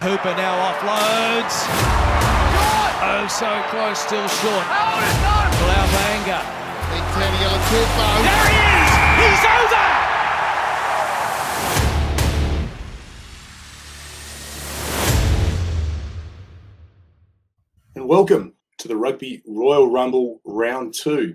Hooper now offloads. Oh, so close, still short. Oh, no! Glaubenga. Taniela Tupou. There he is! He's over! And welcome to the Rugby Royal Rumble Round 2.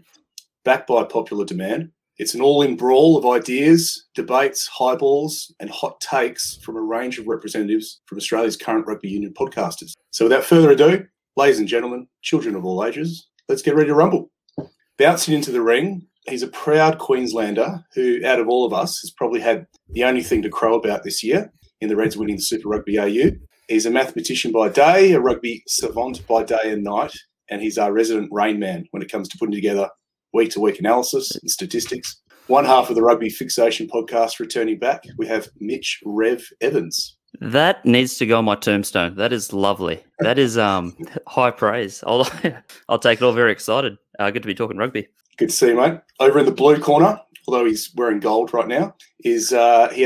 Backed by popular demand, it's an all-in brawl of ideas, debates, highballs, and hot takes from a range of representatives from Australia's current rugby union podcasters. So without further ado, ladies and gentlemen, children of all ages, let's get ready to rumble. Bouncing into the ring, he's a proud Queenslander who, out of all of us, has probably had the only thing to crow about this year in the Reds winning the Super Rugby AU. He's a mathematician by day, a rugby savant by day and night, and he's our resident rain man when it comes to putting together week-to-week analysis and statistics. One half of the Rugby Fixation podcast returning back, we have Mitch Rev Evans. That needs to go on my tombstone. That is lovely. That is high praise. I'll take it all. Very excited. Good to be talking rugby. Good to see you, mate. Over in the blue corner, although he's wearing gold right now, he has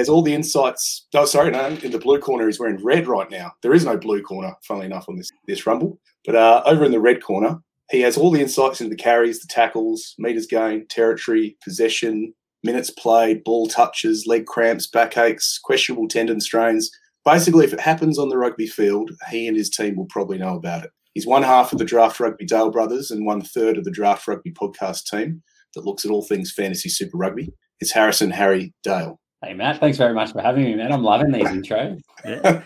all the insights. Oh, sorry, no, in the blue corner he's wearing red right now. There is no blue corner, funnily enough, on this rumble. But over in the red corner, he has all the insights into the carries, the tackles, metres gained, territory, possession, minutes played, ball touches, leg cramps, backaches, questionable tendon strains. Basically, if it happens on the rugby field, he and his team will probably know about it. He's one half of the Draft Rugby Dale brothers and one third of the Draft Rugby podcast team that looks at all things fantasy Super Rugby. It's Harrison Harry Dale. Hey, Matt, thanks very much for having me, man. I'm loving these intros. Yeah.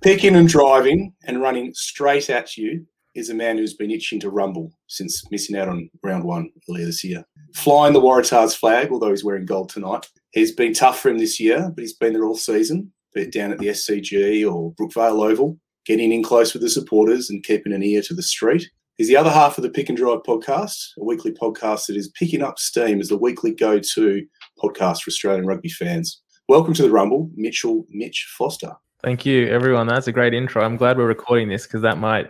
Picking and driving and running straight at you is a man who's been itching to rumble since missing out on round one earlier this year. Flying the Waratahs flag, although he's wearing gold tonight. He's been tough for him this year, but he's been there all season, be it down at the SCG or Brookvale Oval, getting in close with the supporters and keeping an ear to the street. He's the other half of the Pick and Drive podcast, a weekly podcast that is picking up steam as the weekly go-to podcast for Australian rugby fans. Welcome to the Rumble, Mitchell Mitch Foster. Thank you, everyone. That's a great intro. I'm glad we're recording this because that might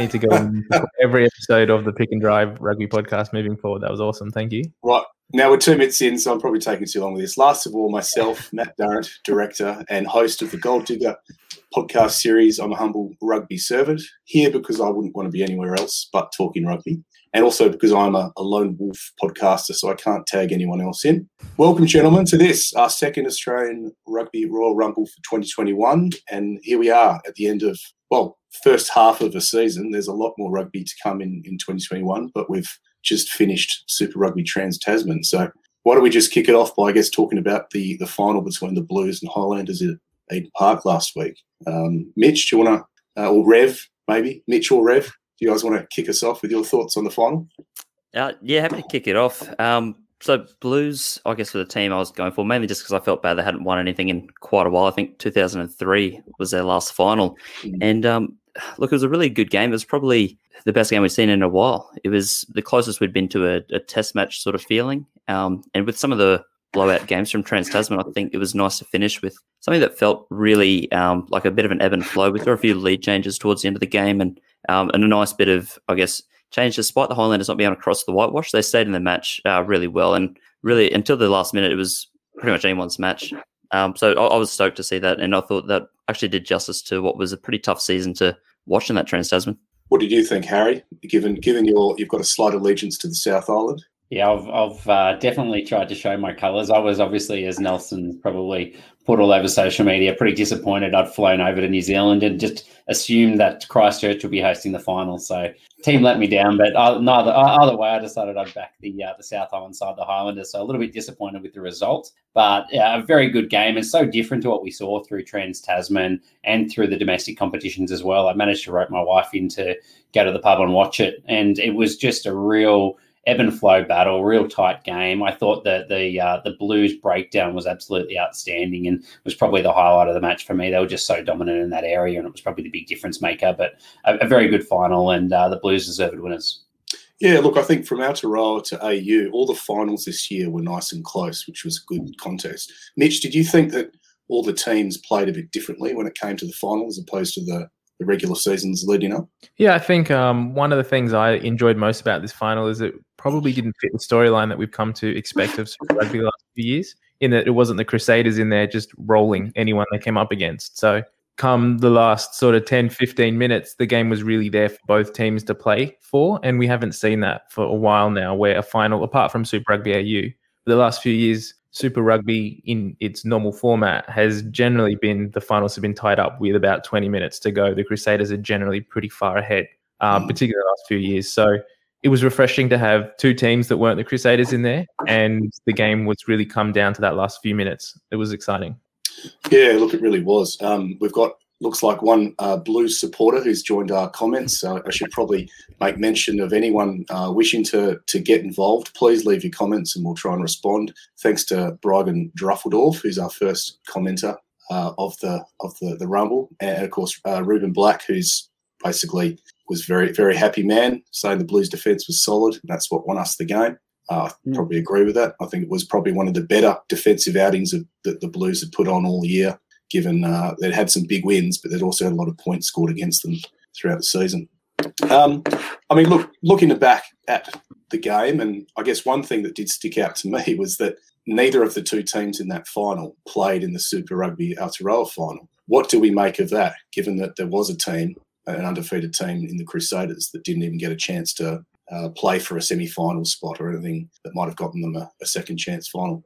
need to go on every episode of the Pick and Drive Rugby podcast moving forward. That was awesome. Thank you. Right. Now we're 2 minutes in, so I'm probably taking too long with this. Last of all, myself, Matt Durrant, director and host of the Gold Digger podcast series. I'm a humble rugby servant here because I wouldn't want to be anywhere else but talking rugby, and also because I'm a lone wolf podcaster, so I can't tag anyone else in. Welcome, gentlemen, to this, our second Australian Rugby Royal Rumble for 2021. And here we are at the end of, well, first half of a season. There's a lot more rugby to come in 2021, but we've just finished Super Rugby Trans Tasman. So why don't we just kick it off by, I guess, talking about the final between the Blues and Highlanders at Eden Park last week. Mitch, do you want to, or Rev, maybe, Mitch or Rev? Do you guys want to kick us off with your thoughts on the final? Yeah, happy to kick it off. So Blues, I guess, for the team I was going for, mainly just because I felt bad they hadn't won anything in quite a while. I think 2003 was their last final. And look, it was a really good game. It was probably the best game we've seen in a while. It was the closest we'd been to a test match sort of feeling. And with some of the blowout games from Trans-Tasman, I think it was nice to finish with something that felt really like a bit of an ebb and flow. We threw a few lead changes towards the end of the game and a nice bit of, I guess, change. Despite the Highlanders not being able to cross the whitewash, they stayed in the match really well. And really, until the last minute, it was pretty much anyone's match. So I was stoked to see that. And I thought that actually did justice to what was a pretty tough season to watch in that Trans-Tasman. What did you think, Harry, given you've got a slight allegiance to the South Island? Yeah, I've definitely tried to show my colours. I was obviously, as Nelson probably put all over social media, pretty disappointed. I'd flown over to New Zealand and just assumed that Christchurch would be hosting the final. So team let me down, but either way, I decided I'd back the South Island side, the Highlanders. So a little bit disappointed with the result, but a very good game. It's so different to what we saw through Trans-Tasman and through the domestic competitions as well. I managed to rope my wife in to go to the pub and watch it, and it was just a real ebb and flow battle, real tight game. I thought that the Blues breakdown was absolutely outstanding and was probably the highlight of the match for me. They were just so dominant in that area, and it was probably the big difference maker. But a very good final, and the Blues deserved winners. Yeah, look, I think from Aotearoa to AU, all the finals this year were nice and close, which was a good contest. Mitch, did you think that all the teams played a bit differently when it came to the finals as opposed to the regular seasons leading up? Yeah, I think one of the things I enjoyed most about this final is it probably didn't fit the storyline that we've come to expect of Super Rugby the last few years, in that it wasn't the Crusaders in there just rolling anyone they came up against. So come the last sort of 10, 15 minutes, the game was really there for both teams to play for. And we haven't seen that for a while now, where a final, apart from Super Rugby AU, the last few years, Super Rugby in its normal format has generally been, the finals have been tied up with about 20 minutes to go. The Crusaders are generally pretty far ahead, particularly the last few years. So it was refreshing to have two teams that weren't the Crusaders in there, and the game was really come down to that last few minutes. It was exciting. Yeah, look, it really was. We've got, looks like one blue supporter who's joined our comments. So I should probably make mention of anyone wishing to get involved. Please leave your comments and we'll try and respond. Thanks to Brian Druffeldorf, who's our first commenter of the Rumble. And, of course, Ruben Black, who's basically was very, very happy man, saying the Blues defence was solid. And that's what won us the game. I probably agree with that. I think it was probably one of the better defensive outings that the Blues had put on all year, given they'd had some big wins, but they'd also had a lot of points scored against them throughout the season. I mean, looking back at the game, and I guess one thing that did stick out to me was that neither of the two teams in that final played in the Super Rugby Aotearoa final. What do we make of that, given that there was a team, an undefeated team in the Crusaders, that didn't even get a chance to play for a semi-final spot or anything that might have gotten them a second chance final?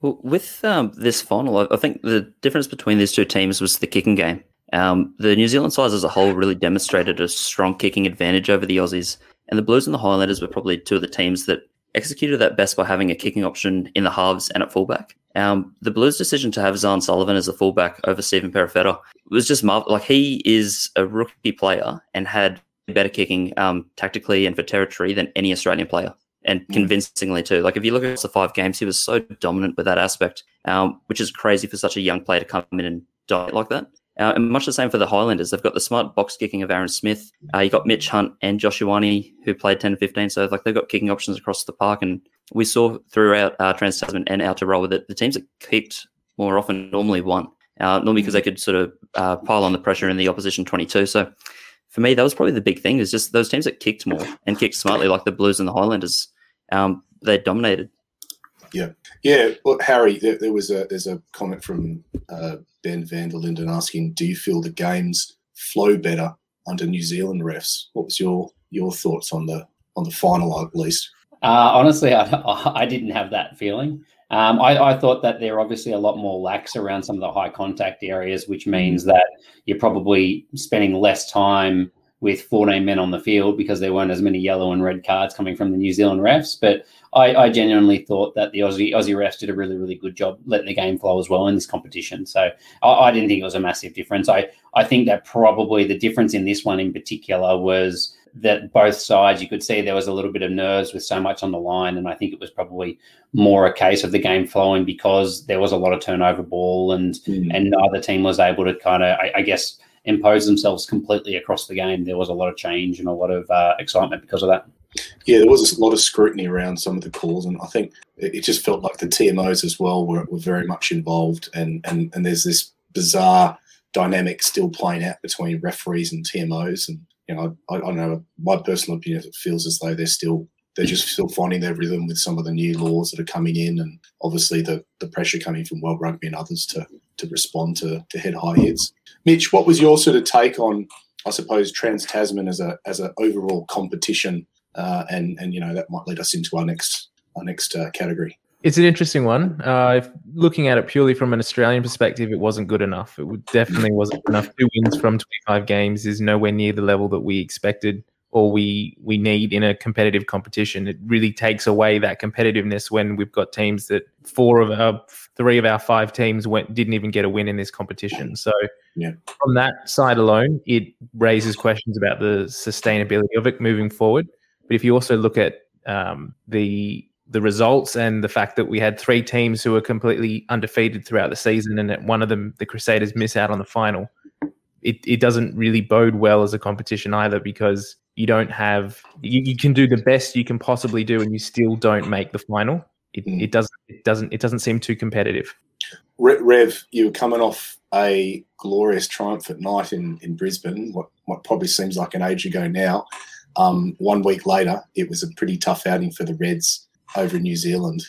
Well, with this final, I think the difference between these two teams was the kicking game. The New Zealand side as a whole really demonstrated a strong kicking advantage over the Aussies, and the Blues and the Highlanders were probably two of the teams that executed that best by having a kicking option in the halves and at fullback. The Blues' decision to have Zahn Sullivan as a fullback over Stephen Perifetta was just marvellous. Like, he is a rookie player and had better kicking tactically and for territory than any Australian player, and convincingly too. Like, if you look at the 5 games, he was so dominant with that aspect, which is crazy for such a young player to come in and dominate like that. And much the same for the Highlanders. They've got the smart box kicking of Aaron Smith. You got Mitch Hunt and Josh Iwani, who played 10-15. So, like, they've got kicking options across the park. And we saw throughout Trans Tasman and Aotearoa that the teams that kicked more often normally won, normally because they could sort of pile on the pressure in the opposition 22. So, for me, that was probably the big thing, is just those teams that kicked more and kicked smartly, like the Blues and the Highlanders, they dominated. Yeah. Well, Harry, there's a comment from Ben van der Linden asking, do you feel the games flow better under New Zealand refs? What was your thoughts on the final, at least? Honestly, I didn't have that feeling. I thought that they're obviously a lot more lax around some of the high contact areas, which means that you're probably spending less time with 14 men on the field because there weren't as many yellow and red cards coming from the New Zealand refs. But I genuinely thought that the Aussie refs did a really, really good job letting the game flow as well in this competition. So I didn't think it was a massive difference. I think that probably the difference in this one in particular was that both sides, you could see there was a little bit of nerves with so much on the line, and I think it was probably more a case of the game flowing because there was a lot of turnover ball and the other team was able to kind of, I guess, impose themselves completely across the game. There was a lot of change and a lot of excitement because of that. Yeah, there was a lot of scrutiny around some of the calls, and I think it just felt like the TMOs as well were very much involved, and there's this bizarre dynamic still playing out between referees and TMOs, and you know, I don't know, my personal opinion, it feels as though they're just still finding their rhythm with some of the new laws that are coming in, and obviously the pressure coming from World Rugby and others to respond to head high hits. Mitch, what was your sort of take on, I suppose, Trans Tasman as a overall competition, and you know, that might lead us into our next category. It's an interesting one. If looking at it purely from an Australian perspective, it wasn't good enough. It definitely wasn't enough. 2 wins from 25 games is nowhere near the level that we expected or we need in a competitive competition. It really takes away that competitiveness when we've got teams that 3 of our 5 teams didn't even get a win in this competition. So from that side alone, it raises questions about the sustainability of it moving forward. But if you also look at the results and the fact that we had 3 teams who were completely undefeated throughout the season, and that one of them, the Crusaders, miss out on the final, it doesn't really bode well as a competition either, because you don't have, you can do the best you can possibly do and you still don't make the final. It doesn't seem too competitive. Rev, you were coming off a glorious triumph at night in Brisbane, what probably seems like an age ago now. 1 week later, it was a pretty tough outing for the Reds over in New Zealand.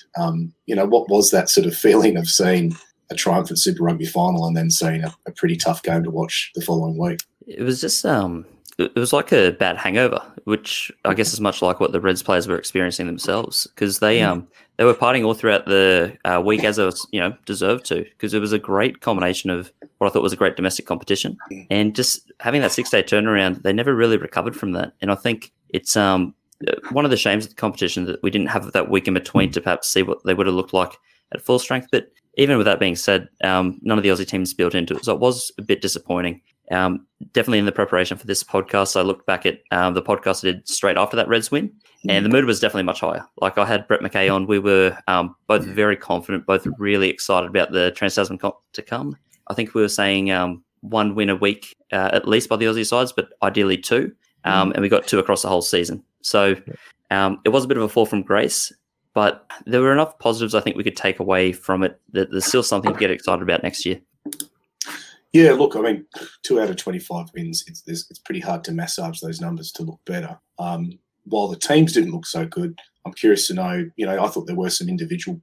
You know, what was that sort of feeling of seeing a triumphant Super Rugby final and then seeing a pretty tough game to watch the following week. It was just it was like a bad hangover, which I guess is much like what the Reds players were experiencing themselves, because they were partying all throughout the week, as they deserved to, because it was a great combination of what I thought was a great domestic competition and just having that 6-day turnaround. They never really recovered from that, and I think it's one of the shames of the competition that we didn't have that week in between to perhaps see what they would have looked like at full strength. But even with that being said, none of the Aussie teams built into it, so it was a bit disappointing. Definitely in the preparation for this podcast, I looked back at the podcast I did straight after that Reds win, and the mood was definitely much higher. Like, I had Brett McKay on. We were both very confident, both really excited about the Trans Tasman comp to come. I think we were saying one win a week at least by the Aussie sides, but ideally two, and we got two across the whole season. So it was a bit of a fall from grace, but there were enough positives I think we could take away from it that there's still something to get excited about next year. Yeah, look, I mean, 2 out of 25 wins, it's pretty hard to massage those numbers to look better. While the teams didn't look so good, I'm curious to know, I thought there were some individual,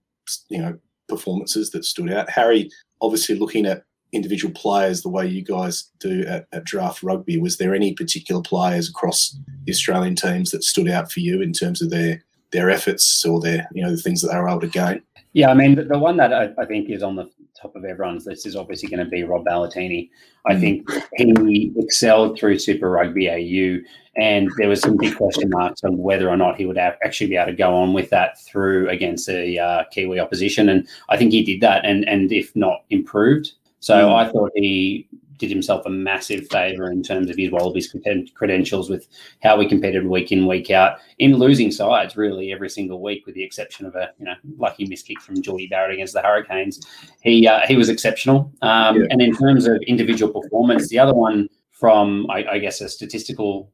performances that stood out. Harry, obviously looking at individual players the way you guys do at Draft Rugby, was there any particular players across the Australian teams that stood out for you in terms of their efforts or their, the things that they were able to gain? Yeah, I mean, the one that I think is on the top of everyone's list is obviously going to be Rob Valetini. I think he excelled through Super Rugby AU, and there was some big question marks on whether or not he would actually be able to go on with that through against the Kiwi opposition, and I think he did that, and if not, improved. So I thought he did himself a massive favour in terms of his Wallabies credentials with how we competed week in, week out, in losing sides really every single week, with the exception of a lucky miskick from Geordie Barrett against the Hurricanes. He was exceptional. And in terms of individual performance, the other one from, I guess, a statistical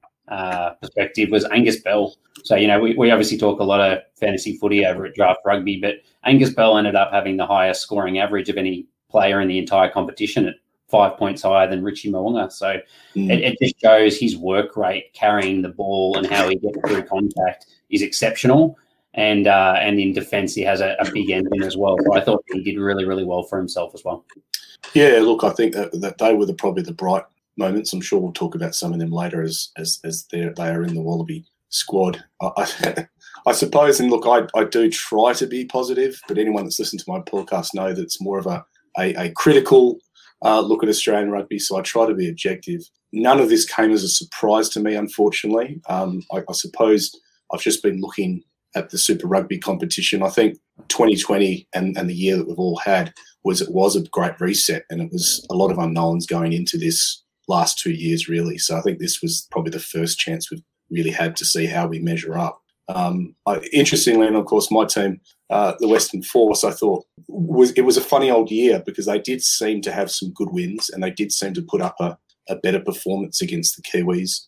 perspective was Angus Bell. So, we obviously talk a lot of fantasy footy over at Draft Rugby, but Angus Bell ended up having the highest scoring average of any player in the entire competition at 5 points higher than Richie Mo'unga. So it just shows his work rate carrying the ball and how he gets through contact is exceptional. And in defence, he has a big engine as well. So I thought he did really, really well for himself as well. Yeah, look, I think that they were probably the bright moments. I'm sure we'll talk about some of them later as they are in the Wallaby squad. I suppose, and look, I do try to be positive, but anyone that's listened to my podcast know that it's more of a critical look at Australian rugby, so I try to be objective. None of this came as a surprise to me, unfortunately. I suppose I've just been looking at the Super Rugby competition. I think 2020 and the year that we've all had was a great reset, and it was a lot of unknowns going into this last 2 years, really. So I think this was probably the first chance we've really had to see how we measure up. Interestingly, and of course my team, the Western Force, I thought it was a funny old year, because they did seem to have some good wins and they did seem to put up a better performance against the Kiwis.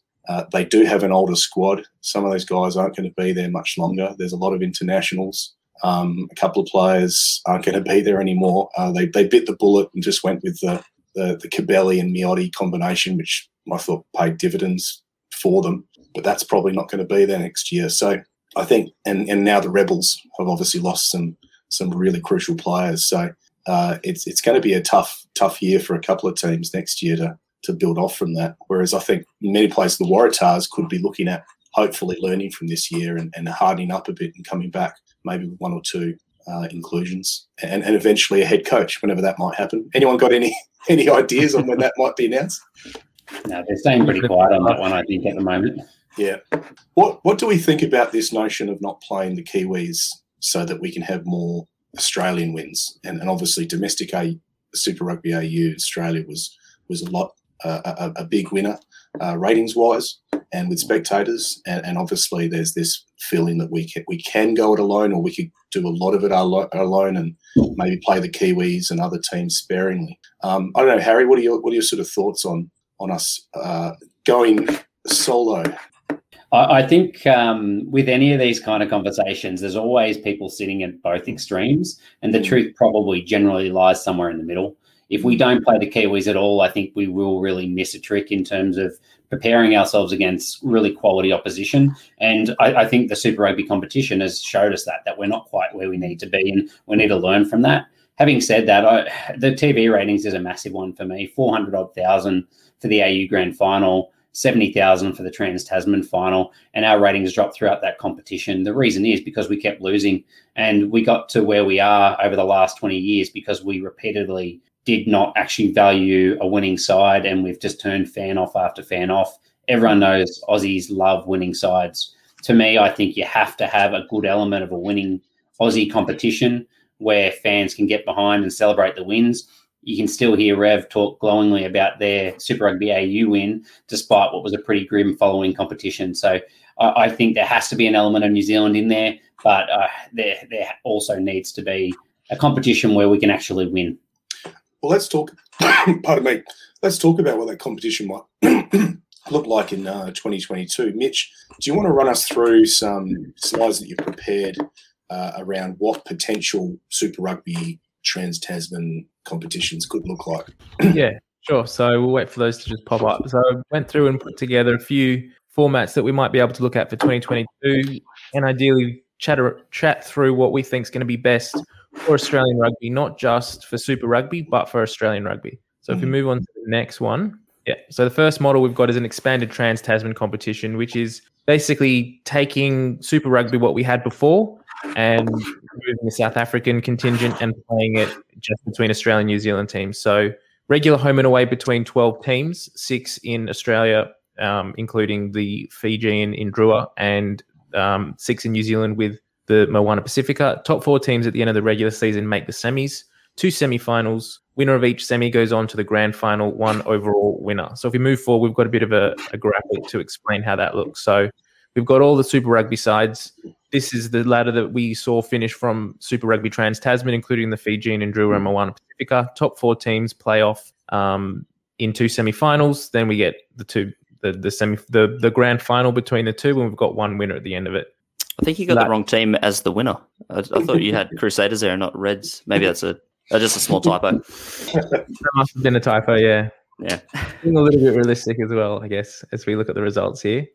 They do have an older squad. Some of those guys aren't going to be there much longer. There's a lot of internationals. A couple of players aren't going to be there anymore. They bit the bullet and just went with the Cabelli and Miotti combination, which I thought paid dividends for them. But that's probably not going to be there next year. So I think, and now the Rebels have obviously lost some really crucial players. So it's going to be a tough year for a couple of teams next year to build off from that. Whereas I think in many places the Waratahs could be looking at hopefully learning from this year and hardening up a bit and coming back maybe with one or two inclusions and eventually a head coach whenever that might happen. Anyone got any ideas on when that might be announced? No, they're staying pretty quiet on that one, I think, at the moment. Yeah. What do we think about this notion of not playing the Kiwis so that we can have more Australian wins? And obviously domestic Super Rugby AU, Australia was a lot a big winner ratings-wise and with spectators. And obviously there's this feeling that we can go it alone, or we could do a lot of it alone and maybe play the Kiwis and other teams sparingly. I don't know, Harry, what are your sort of thoughts on us going solo? I think with any of these kind of conversations, there's always people sitting at both extremes, and the truth probably generally lies somewhere in the middle. If we don't play the Kiwis at all, I think we will really miss a trick in terms of preparing ourselves against really quality opposition. And I think the Super Rugby competition has showed us that we're not quite where we need to be, and we need to learn from that. Having said that, the TV ratings is a massive one for me. 400,000 for the AU Grand Final, 70,000 for the Trans Tasman Final, and our ratings dropped throughout that competition. The reason is because we kept losing, and we got to where we are over the last 20 years because we repeatedly did not actually value a winning side, and we've just turned fan off after fan off. Everyone knows Aussies love winning sides. To me, I think you have to have a good element of a winning Aussie competition where fans can get behind and celebrate the wins. You can still hear Rev talk glowingly about their Super Rugby AU win, despite what was a pretty grim following competition. So I think there has to be an element of New Zealand in there, but there also needs to be a competition where we can actually win. Well, let's talk. Pardon me. Let's talk about what that competition might look like in 2022. Mitch, do you want to run us through some slides that you've prepared around what potential Super Rugby Trans Tasman competitions could look like? Yeah, sure. So we'll wait for those to just pop up. So I went through and put together a few formats that we might be able to look at for 2022, and ideally chat through what we think is going to be best for Australian rugby, not just for Super Rugby, but for Australian rugby. So if we move on to the next one. Yeah. So the first model we've got is an expanded Trans-Tasman competition, which is basically taking Super Rugby, what we had before, and moving the South African contingent and playing it just between Australia and New Zealand teams. So regular home and away between 12 teams, 6 in Australia, including the Fijian Drua, and 6 in New Zealand with the Moana Pacifica. Top 4 teams at the end of the regular season make the semis, 2 semi-finals. Winner of each semi goes on to the grand final, one overall winner. So if we move forward, we've got a bit of a graphic to explain how that looks. So we've got all the Super Rugby sides. This is the ladder that we saw finish from Super Rugby Trans Tasman, including the Fijian and Drua and Moana Pacifica. Top 4 teams play off in 2 semi-finals. Then we get the grand final between the two, and we've got one winner at the end of it. I think you got the wrong team as the winner. I thought you had Crusaders there and not Reds. Maybe that's just a small typo. That must have been a typo, yeah. Yeah. Being a little bit realistic as well, I guess, as we look at the results here.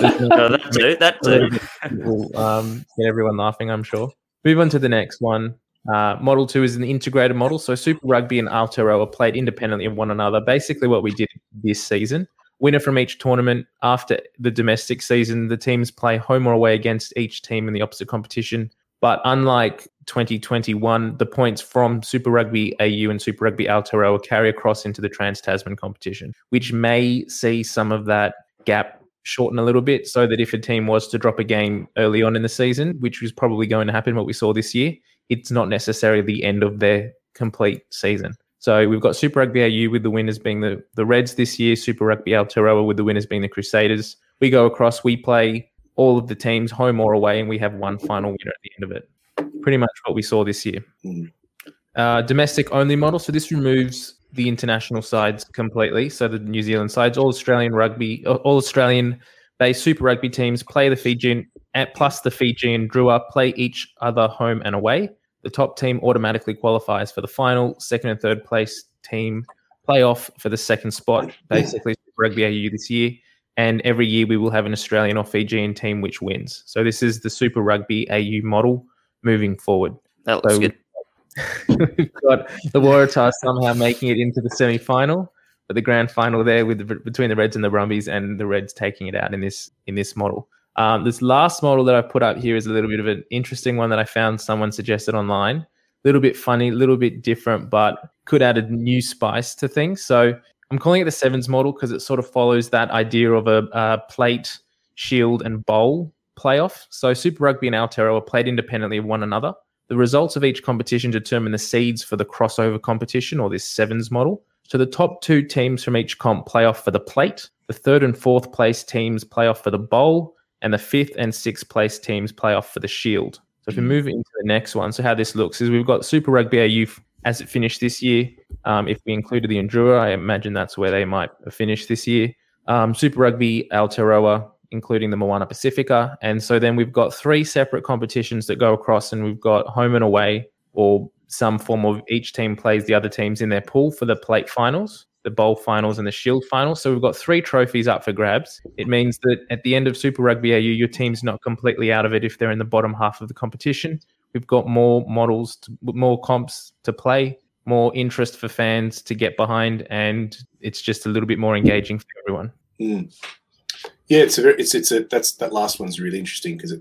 That too. Get everyone laughing, I'm sure. Move on to the next one. Model 2 is an integrated model. So Super Rugby and Aotearoa played independently of one another. Basically what we did this season. Winner from each tournament after the domestic season, the teams play home or away against each team in the opposite competition. But unlike 2021, the points from Super Rugby AU and Super Rugby Aotearoa carry across into the Trans-Tasman competition, which may see some of that gap shorten a little bit, so that if a team was to drop a game early on in the season, which was probably going to happen, what we saw this year, it's not necessarily the end of their complete season. So we've got Super Rugby AU with the winners being the Reds this year, Super Rugby Aotearoa with the winners being the Crusaders. We go across, we play all of the teams home or away, and we have one final winner at the end of it. Pretty much what we saw this year. Domestic only model. So this removes the international sides completely. So the New Zealand sides, all Australian based Super Rugby teams play the Fijian plus the Fijian Drua, play each other home and away. The top team automatically qualifies for the final. Second and third place team playoff for the second spot, basically Super Rugby AU this year. And every year we will have an Australian or Fijian team which wins. So this is the Super Rugby AU model moving forward. That looks good. We've got the Waratahs somehow making it into the semi-final, but the grand final there between the Reds and the Brumbies, and the Reds taking it out in this model. This last model that I put up here is a little bit of an interesting one that I found someone suggested online. A little bit funny, a little bit different, but could add a new spice to things. So I'm calling it the Sevens model because it sort of follows that idea of a plate, shield, and bowl playoff. So Super Rugby and Aotearoa played independently of one another. The results of each competition determine the seeds for the crossover competition, or this Sevens model. So the top 2 teams from each comp play off for the plate. The third and fourth place teams play off for the bowl. And the 5th and 6th place teams play off for the shield. So if we move into the next one, so how this looks is we've got Super Rugby AU as it finished this year. If we included the Endura, I imagine that's where they might have finished this year. Super Rugby Aotearoa, including the Moana Pacifica. And so then we've got 3 separate competitions that go across, and we've got home and away, or some form of each team plays the other teams in their pool for the plate finals, the bowl finals, and the shield finals. So we've got 3 trophies up for grabs. It means that at the end of Super Rugby AU, your team's not completely out of it if they're in the bottom half of the competition. We've got more models, more comps to play, more interest for fans to get behind, and it's just a little bit more engaging for everyone. Mm. Yeah, that last one's really interesting because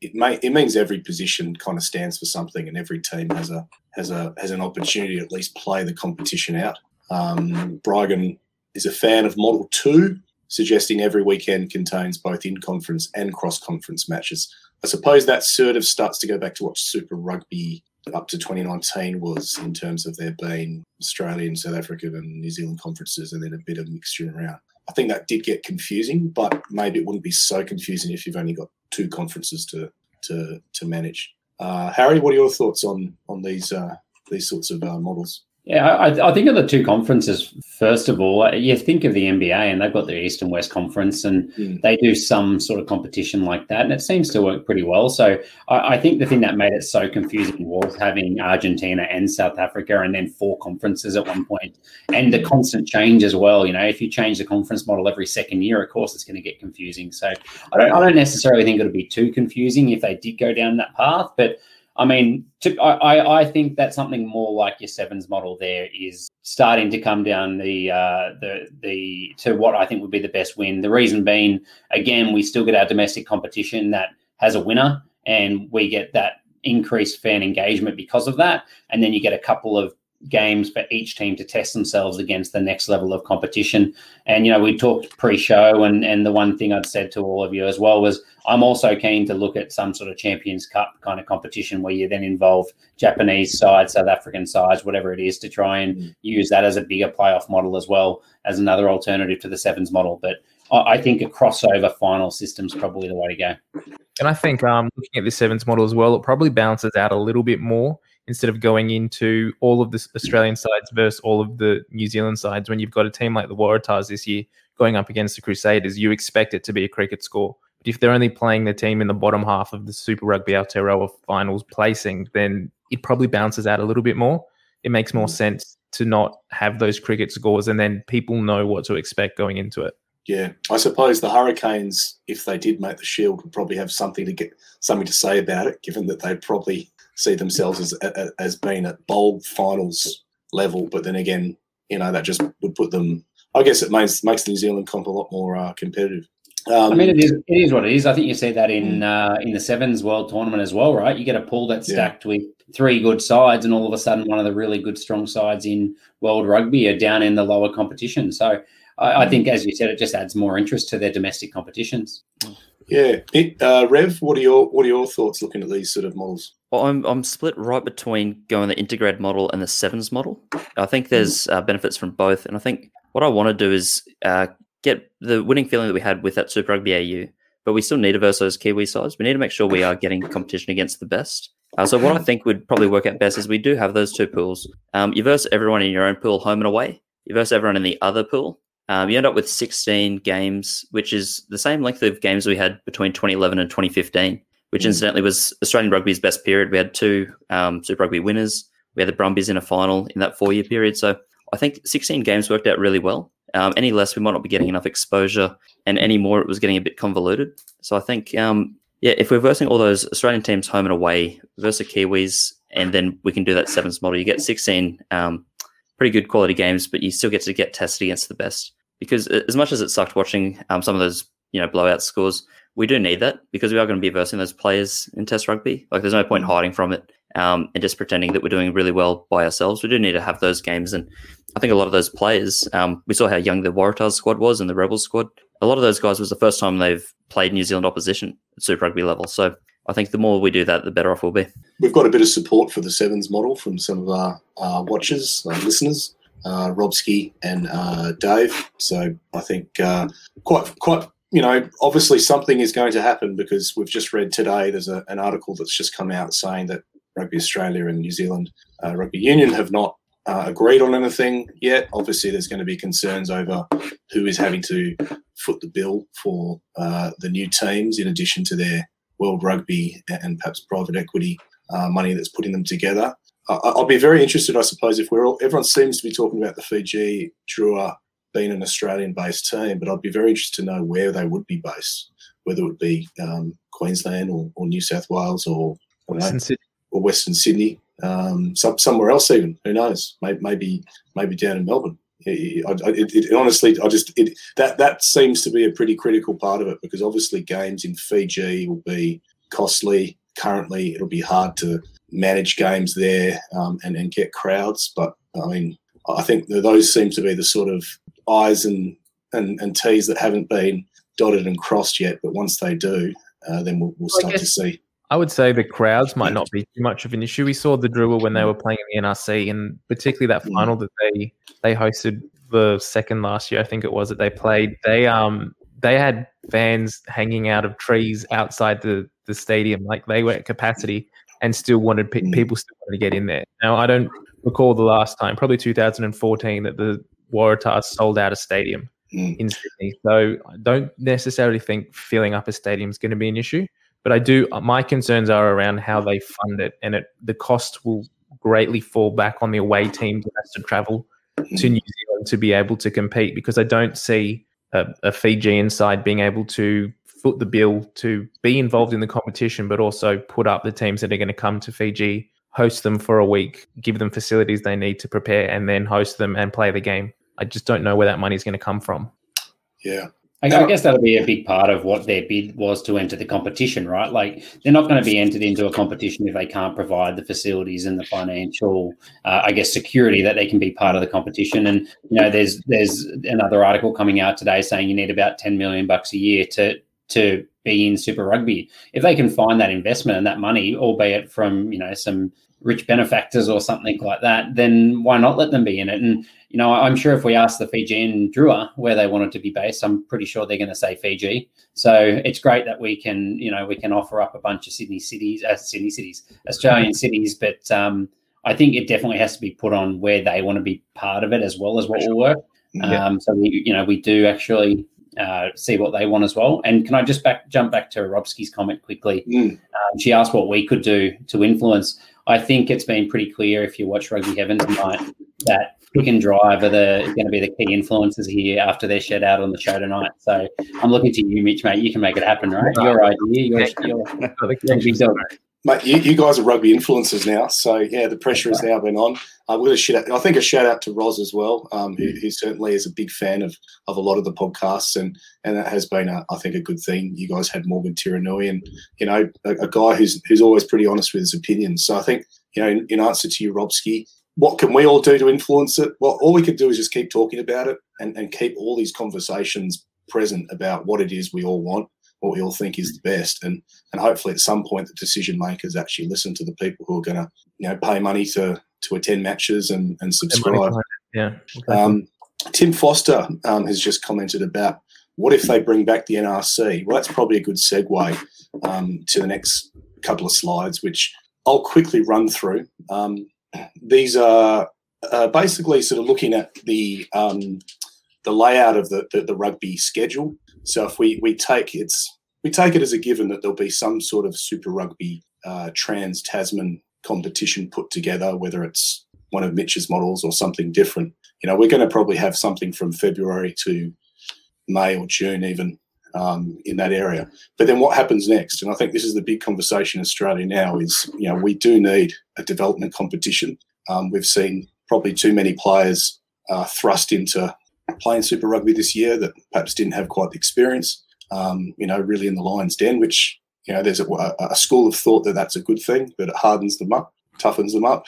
it means every position kind of stands for something, and every team has an opportunity to at least play the competition out. Brygan is a fan of Model 2, suggesting every weekend contains both in-conference and cross-conference matches. I suppose that sort of starts to go back to what Super Rugby up to 2019 was in terms of there being Australian, South African and New Zealand conferences and then a bit of mixture around. I think that did get confusing, but maybe it wouldn't be so confusing if you've only got two conferences to manage. Harry, what are your thoughts on these sorts of models? Yeah, I think of the two conferences, first of all, you think of the NBA and they've got their East and West Conference and they do some sort of competition like that, and it seems to work pretty well. So I think the thing that made it so confusing was having Argentina and South Africa and then four conferences at one point, and the constant change as well. You know, if you change the conference model every second year, of course, it's going to get confusing. So I don't necessarily think it'll be too confusing if they did go down that path, but I mean, I think that something more like your sevens model there is starting to come down to what I think would be the best win. The reason being, again, we still get our domestic competition that has a winner, and we get that increased fan engagement because of that. And then you get a couple of games for each team to test themselves against the next level of competition. And, you know, we talked pre-show and the one thing I'd said to all of you as well was I'm also keen to look at some sort of Champions Cup kind of competition where you then involve Japanese sides, South African sides, whatever it is, to try and use that as a bigger playoff model as well as another alternative to the sevens model. But I think a crossover final system is probably the way to go. And I think looking at the sevens model as well, it probably balances out a little bit more instead of going into all of the Australian sides versus all of the New Zealand sides. When you've got a team like the Waratahs this year going up against the Crusaders, you expect it to be a cricket score. But if they're only playing the team in the bottom half of the Super Rugby Aotearoa finals placing, then it probably bounces out a little bit more. It makes more sense to not have those cricket scores, and then people know what to expect going into it. Yeah, I suppose the Hurricanes, if they did make the Shield, would probably have something to say about it, given that they probably see themselves as being at bowl finals level. But then again, you know, that just would put them, I guess it makes the New Zealand comp a lot more competitive. I mean, it is what it is. I think you see that in the Sevens World Tournament as well, right? You get a pool that's stacked with three good sides, and all of a sudden one of the really good strong sides in World Rugby are down in the lower competition. So I think, as you said, it just adds more interest to their domestic competitions. Yeah. Rev, what are your thoughts looking at these sort of models? Well, I'm split right between going the integrated model and the sevens model. I think there's benefits from both, and I think what I want to do is get the winning feeling that we had with that Super Rugby AU, but we still need to verse those Kiwi sides. We need to make sure we are getting competition against the best. So what I think would probably work out best is we do have those two pools. You verse everyone in your own pool, home and away. You verse everyone in the other pool. You end up with 16 games, which is the same length of games we had between 2011 and 2015. Which incidentally was Australian rugby's best period. We had two Super Rugby winners. We had the Brumbies in a final in that four-year period. So I think 16 games worked out really well. Any less, we might not be getting enough exposure, and any more, it was getting a bit convoluted. So I think, if we're versing all those Australian teams home and away versus Kiwis, and then we can do that sevens model, you get 16 pretty good quality games, but you still get to get tested against the best. Because as much as it sucked watching some of those, you know, blowout scores, we do need that because we are going to be versing those players in Test rugby. Like, there's no point hiding from it and just pretending that we're doing really well by ourselves. We do need to have those games, and I think a lot of those players, we saw how young the Waratahs squad was and the Rebels squad. A lot of those guys was the first time they've played New Zealand opposition at Super Rugby level. So I think the more we do that, the better off we'll be. We've got a bit of support for the sevens model from some of our watchers, our listeners, Robski and Dave. So I think quite. You know, obviously something is going to happen because we've just read today there's an article that's just come out saying that Rugby Australia and New Zealand Rugby Union have not agreed on anything yet. Obviously there's going to be concerns over who is having to foot the bill for the new teams in addition to their World Rugby and perhaps private equity money that's putting them together. I'll be very interested, I suppose, if everyone seems to be talking about the Fiji, Drua, being an Australian-based team, but I'd be very interested to know where they would be based, whether it would be Queensland or New South Wales or Western Sydney. or Western Sydney, somewhere else even. Who knows? Maybe down in Melbourne. Honestly, that seems to be a pretty critical part of it, because obviously games in Fiji will be costly. Currently, it'll be hard to manage games there and get crowds. But I mean, I think those seem to be the sort of I's and T's that haven't been dotted and crossed yet. But once they do, then we'll start to see. I would say the crowds might not be too much of an issue. We saw the Drua when they were playing in the NRC, and particularly that final that they hosted the second last year, I think it was, that they played. They had fans hanging out of trees outside the stadium, like they were at capacity, and people still wanted to get in there. Now, I don't recall the last time, probably 2014, that the Waratahs sold out a stadium in Sydney. So I don't necessarily think filling up a stadium is going to be an issue. But I do. My concerns are around how they fund it, and the cost will greatly fall back on the away team that has to travel to New Zealand to be able to compete. Because I don't see a Fijian side being able to foot the bill to be involved in the competition, but also put up the teams that are going to come to Fiji, host them for a week, give them facilities they need to prepare, and then host them and play the game. I just don't know where that money is going to come from. Yeah. I guess that'll be a big part of what their bid was to enter the competition, right? Like, they're not going to be entered into a competition if they can't provide the facilities and the financial, security that they can be part of the competition. And, you know, there's another article coming out today saying you need about $10 million a year to be in Super Rugby. If they can find that investment and that money, albeit from, you know, some rich benefactors or something like that, then why not let them be in it? And, you know, I'm sure if we asked the Fijian Drua where they wanted to be based, I'm pretty sure they're going to say Fiji. So it's great that we can offer up a bunch of Australian cities, but I think it definitely has to be put on where they want to be part of it as well as what will work. Yeah. So we do actually see what they want as well. And can I just jump back to Robsky's comment quickly? She asked what we could do to influence. I think it's been pretty clear, if you watch Rugby Heaven tonight, that Pick and Drive are going to be the key influencers here after they're shed out on the show tonight. So I'm looking to you, Mitch, mate. You can make it happen, right? Your idea, your big dog. Mate, you guys are rugby influencers now. So, yeah, the pressure has now been on. I think a shout-out to Roz as well, who certainly is a big fan of a lot of the podcasts, and that has been, I think, a good thing. You guys had Morgan Tiranui and, you know, a guy who's always pretty honest with his opinions. So I think, you know, in answer to you, Robsky, what can we all do to influence it? Well, all we can do is just keep talking about it and keep all these conversations present about what it is we all want, what we all think is the best, and hopefully at some point the decision makers actually listen to the people who are going to, you know, pay money to attend matches and subscribe. Yeah. Okay. Tim Foster has just commented about what if they bring back the NRC? Well, that's probably a good segue to the next couple of slides, which I'll quickly run through. These are basically sort of looking at the layout of the rugby schedule. So if we take it as a given that there'll be some sort of Super Rugby Trans Tasman competition put together, whether it's one of Mitch's models or something different. You know, we're going to probably have something from February to May or June even in that area. But then what happens next? And I think this is the big conversation in Australia now is, you know, we do need a development competition. We've seen probably too many players thrust into playing Super Rugby this year that perhaps didn't have quite the experience, you know, really in the lion's den, which, you know, there's a school of thought that that's a good thing, that it hardens them up, toughens them up.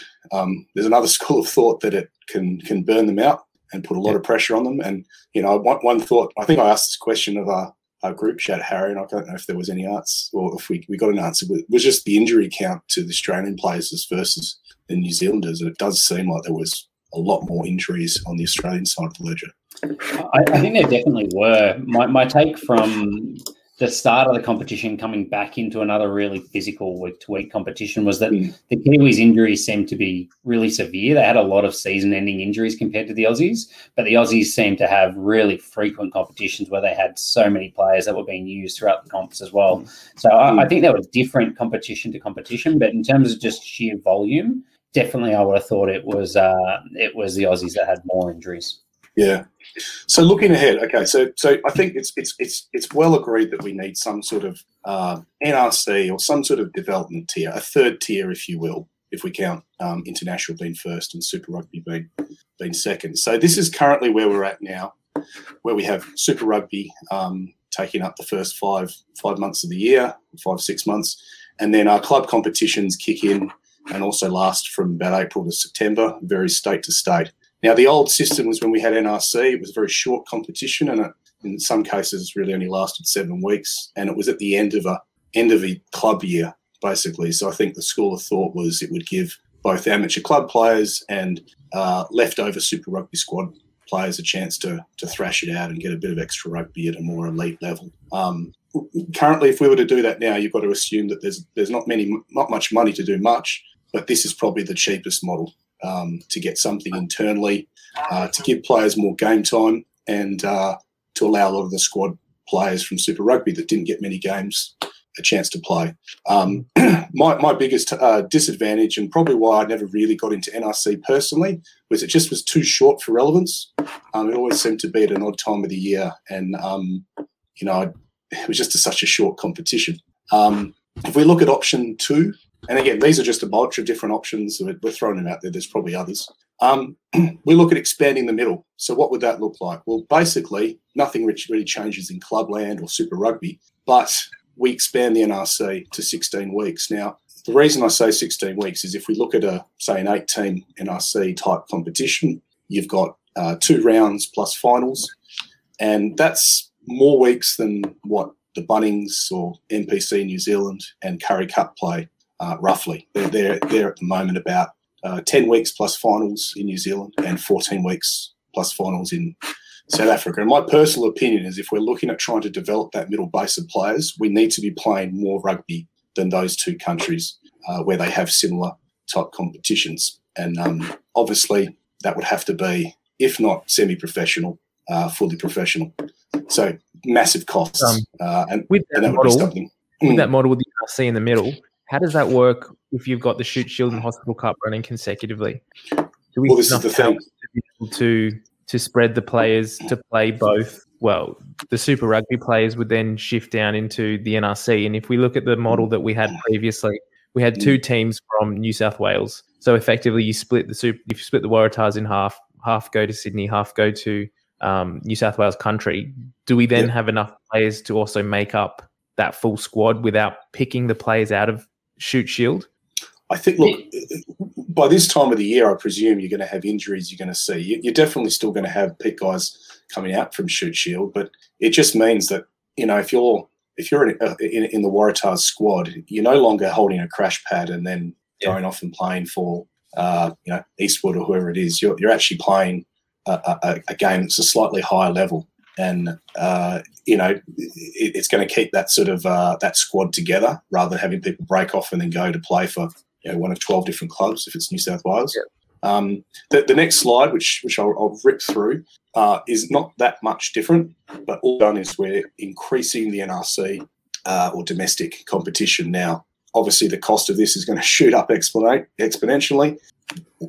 There's another school of thought that it can burn them out and put a lot of pressure on them. And, you know, one thought, I think I asked this question of our group chat, Harry, and I don't know if there was any answer or if we got an answer, but it was just the injury count to the Australian players versus the New Zealanders. And it does seem like there was a lot more injuries on the Australian side of the ledger. I think there definitely were. My take from the start of the competition coming back into another really physical week-to-week competition was that the Kiwis' injuries seemed to be really severe. They had a lot of season-ending injuries compared to the Aussies, but the Aussies seemed to have really frequent competitions where they had so many players that were being used throughout the comps as well. So I think there was different competition to competition, but in terms of just sheer volume, definitely I would have thought it was the Aussies that had more injuries. Yeah. So looking ahead, okay. So I think it's well agreed that we need some sort of NRC or some sort of development tier, a third tier, if you will, if we count international being first and Super Rugby being second. So this is currently where we're at now, where we have Super Rugby taking up the first five months of the year, 5-6 months, and then our club competitions kick in and also last from about April to September, varies state to state. Now, the old system was when we had NRC, it was a very short competition, and it, in some cases, really only lasted 7 weeks, and it was at the end of a club year, basically. So I think the school of thought was it would give both amateur club players and leftover Super Rugby squad players a chance to thrash it out and get a bit of extra rugby at a more elite level. Currently, if we were to do that now, you've got to assume that there's not much money to do much, but this is probably the cheapest model to get something internally, to give players more game time, and to allow a lot of the squad players from Super Rugby that didn't get many games a chance to play. My biggest disadvantage, and probably why I never really got into NRC personally, was it just was too short for relevance. It always seemed to be at an odd time of the year, and it was just such a short competition. If we look at option two, and again, these are just a bunch of different options. We're throwing them out there. There's probably others. We look at expanding the middle. So what would that look like? Well, basically, nothing really changes in Clubland or Super Rugby, but we expand the NRC to 16 weeks. Now, the reason I say 16 weeks is if we look at, an 8-team NRC-type competition, you've got 2 rounds plus finals, and that's more weeks than what the Bunnings or NPC New Zealand and Curry Cup play, roughly. They're at the moment about 10 weeks plus finals in New Zealand and 14 weeks plus finals in South Africa. And my personal opinion is if we're looking at trying to develop that middle base of players, we need to be playing more rugby than those two countries where they have similar type competitions. And obviously that would have to be, if not semi-professional, fully professional. So massive costs. That model with the NRC in the middle, how does that work if you've got the Shoot, Shield and Hospital Cup running consecutively? This is the thing. To spread the players to play both. Well, the Super Rugby players would then shift down into the NRC. And if we look at the model that we had previously, we had 2 teams from New South Wales. So effectively, if you split the Waratahs in half, half go to Sydney, half go to New South Wales country. Do we then have enough players to also make up that full squad without picking the players out of Shoot Shield? I think, look, by this time of the year, I presume you're going to have injuries you're going to see. You're definitely still going to have pick guys coming out from Shoot Shield, but it just means that, if you're in the Waratahs squad, you're no longer holding a crash pad and then going off and playing for, Eastwood or whoever it is. You're actually playing a game that's a slightly higher level. And, it's going to keep that sort of that squad together rather than having people break off and then go to play for one of 12 different clubs if it's New South Wales. Yeah. The next slide, which I'll rip through, is not that much different, but all done is we're increasing the NRC or domestic competition now. Obviously, the cost of this is going to shoot up exponentially.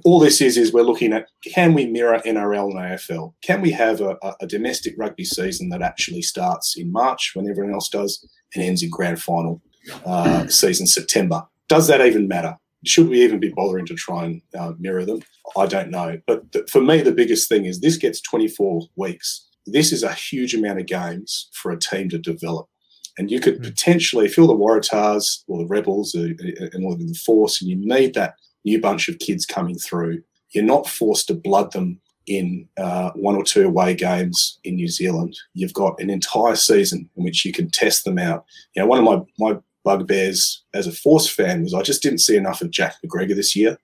All this is we're looking at, can we mirror NRL and AFL? Can we have a domestic rugby season that actually starts in March when everyone else does and ends in grand final season September? Does that even matter? Should we even be bothering to try and mirror them? I don't know. But for me, the biggest thing is this gets 24 weeks. This is a huge amount of games for a team to develop. And you could potentially, if you're the Waratahs or the Rebels and all in the Force, and you need that new bunch of kids coming through, you're not forced to blood them in 1 or 2 away games in New Zealand. You've got an entire season in which you can test them out. One of my bugbears as a Force fan was I just didn't see enough of Jack McGregor this year.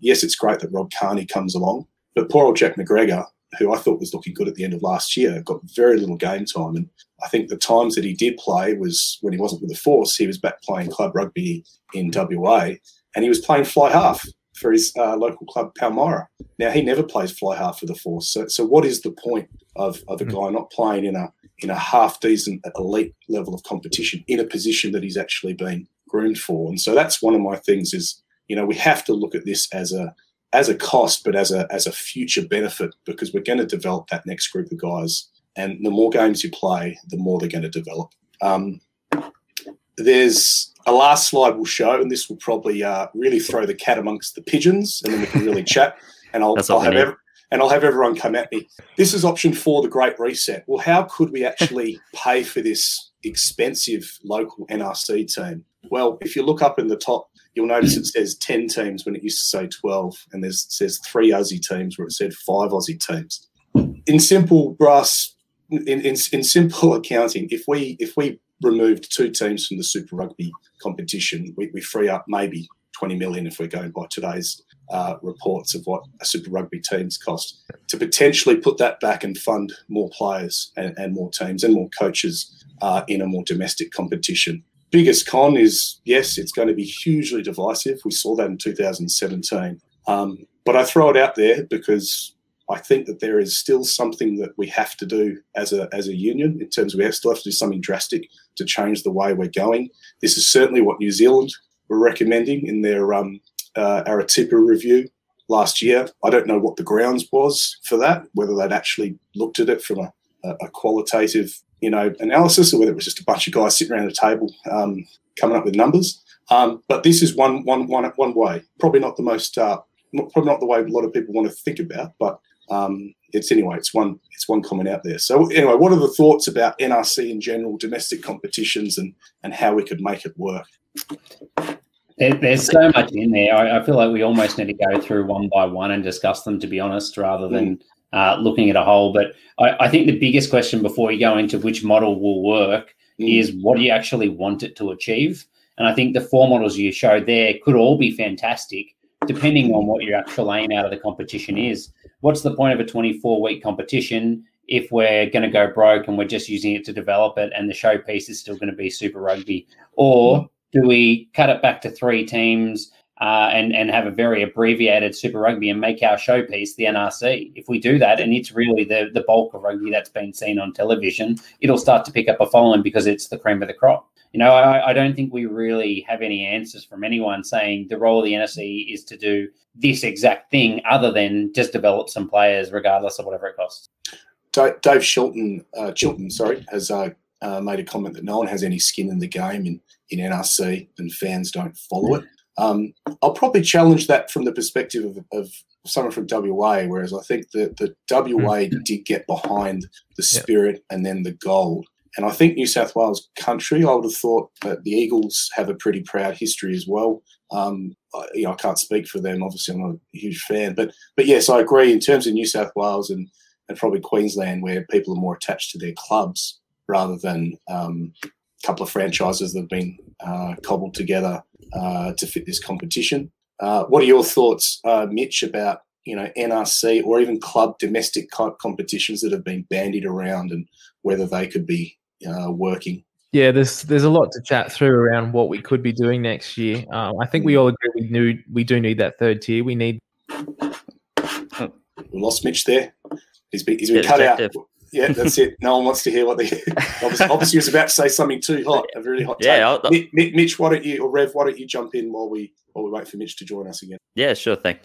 Yes, it's great that Rob Carney comes along, but poor old Jack McGregor, who I thought was looking good at the end of last year, got very little game time. And I think the times that he did play was when he wasn't with the Force, he was back playing club rugby in WA, and he was playing fly half for his local club, Palmyra. Now, he never plays fly half for the Force. So what is the point of a guy not playing in a half-decent elite level of competition in a position that he's actually been groomed for? And so that's one of my things is, we have to look at this as a cost, but as a future benefit, because we're going to develop that next group of guys, and the more games you play, the more they're going to develop. there's a last slide we'll show, and this will probably really throw the cat amongst the pigeons, and then we can really chat. And I'll have everyone come at me. This is option 4, the Great Reset. Well, how could we actually pay for this expensive local NRC team? Well, if you look up in the top, you'll notice it says 10 teams when it used to say 12, and there's, it says 3 Aussie teams where it said 5 Aussie teams. In simple brass, in simple accounting, if we removed 2 teams from the Super Rugby competition, we free up maybe 20 million if we're going by today's reports of what a Super Rugby team's cost, to potentially put that back and fund more players and more teams and more coaches in a more domestic competition. Biggest con is, yes, it's going to be hugely divisive. We saw that in 2017. But I throw it out there because I think that there is still something that we have to do as a union, in terms of we still have to do something drastic to change the way we're going. This is certainly what New Zealand were recommending in their Aratipa review last year. I don't know what the grounds was for that, whether they'd actually looked at it from a qualitative, analysis, or whether it was just a bunch of guys sitting around a table coming up with numbers. But this is one way, probably not the most, probably not the way a lot of people want to think about, but it's one comment out there. So anyway, what are the thoughts about NRC in general, domestic competitions, and how we could make it work? There's so much in there. I feel like we almost need to go through one by one and discuss them, to be honest, rather than looking at a whole. But I think the biggest question before you go into which model will work is what do you actually want it to achieve? And I think the 4 models you showed there could all be fantastic, depending on what your actual aim out of the competition is. What's the point of a 24-week competition if we're going to go broke and we're just using it to develop it, and the showpiece is still going to be Super Rugby? Or do we cut it back to 3 teams and have a very abbreviated Super Rugby and make our showpiece the NRC? If we do that, and it's really the bulk of rugby that's been seen on television, it'll start to pick up a following because it's the cream of the crop. I don't think we really have any answers from anyone saying the role of the NRC is to do this exact thing, other than just develop some players regardless of whatever it costs. Dave Chilton, has made a comment that no one has any skin in the game in NRC, and fans don't follow it. I'll probably challenge that from the perspective of someone from WA, whereas I think that the WA did get behind the spirit and then the goal. And I think New South Wales country, I would have thought that the Eagles have a pretty proud history as well. I can't speak for them. Obviously, I'm not a huge fan. But yes, I agree in terms of New South Wales and probably Queensland, where people are more attached to their clubs rather than a couple of franchises that have been cobbled together to fit this competition. What are your thoughts, Mitch, about NRC or even club domestic competitions that have been bandied around, and whether they could be working? Yeah, there's a lot to chat through around what we could be doing next year. I think we all agree we do need that third tier. We need. Oh. We lost Mitch there. He's been cut out. Yeah, that's it. No one wants to hear what they. Obviously, he was about to say something too hot, a really hot take. Mitch, why don't you, or Rev, why don't you jump in while we wait for Mitch to join us again? Yeah, sure thing.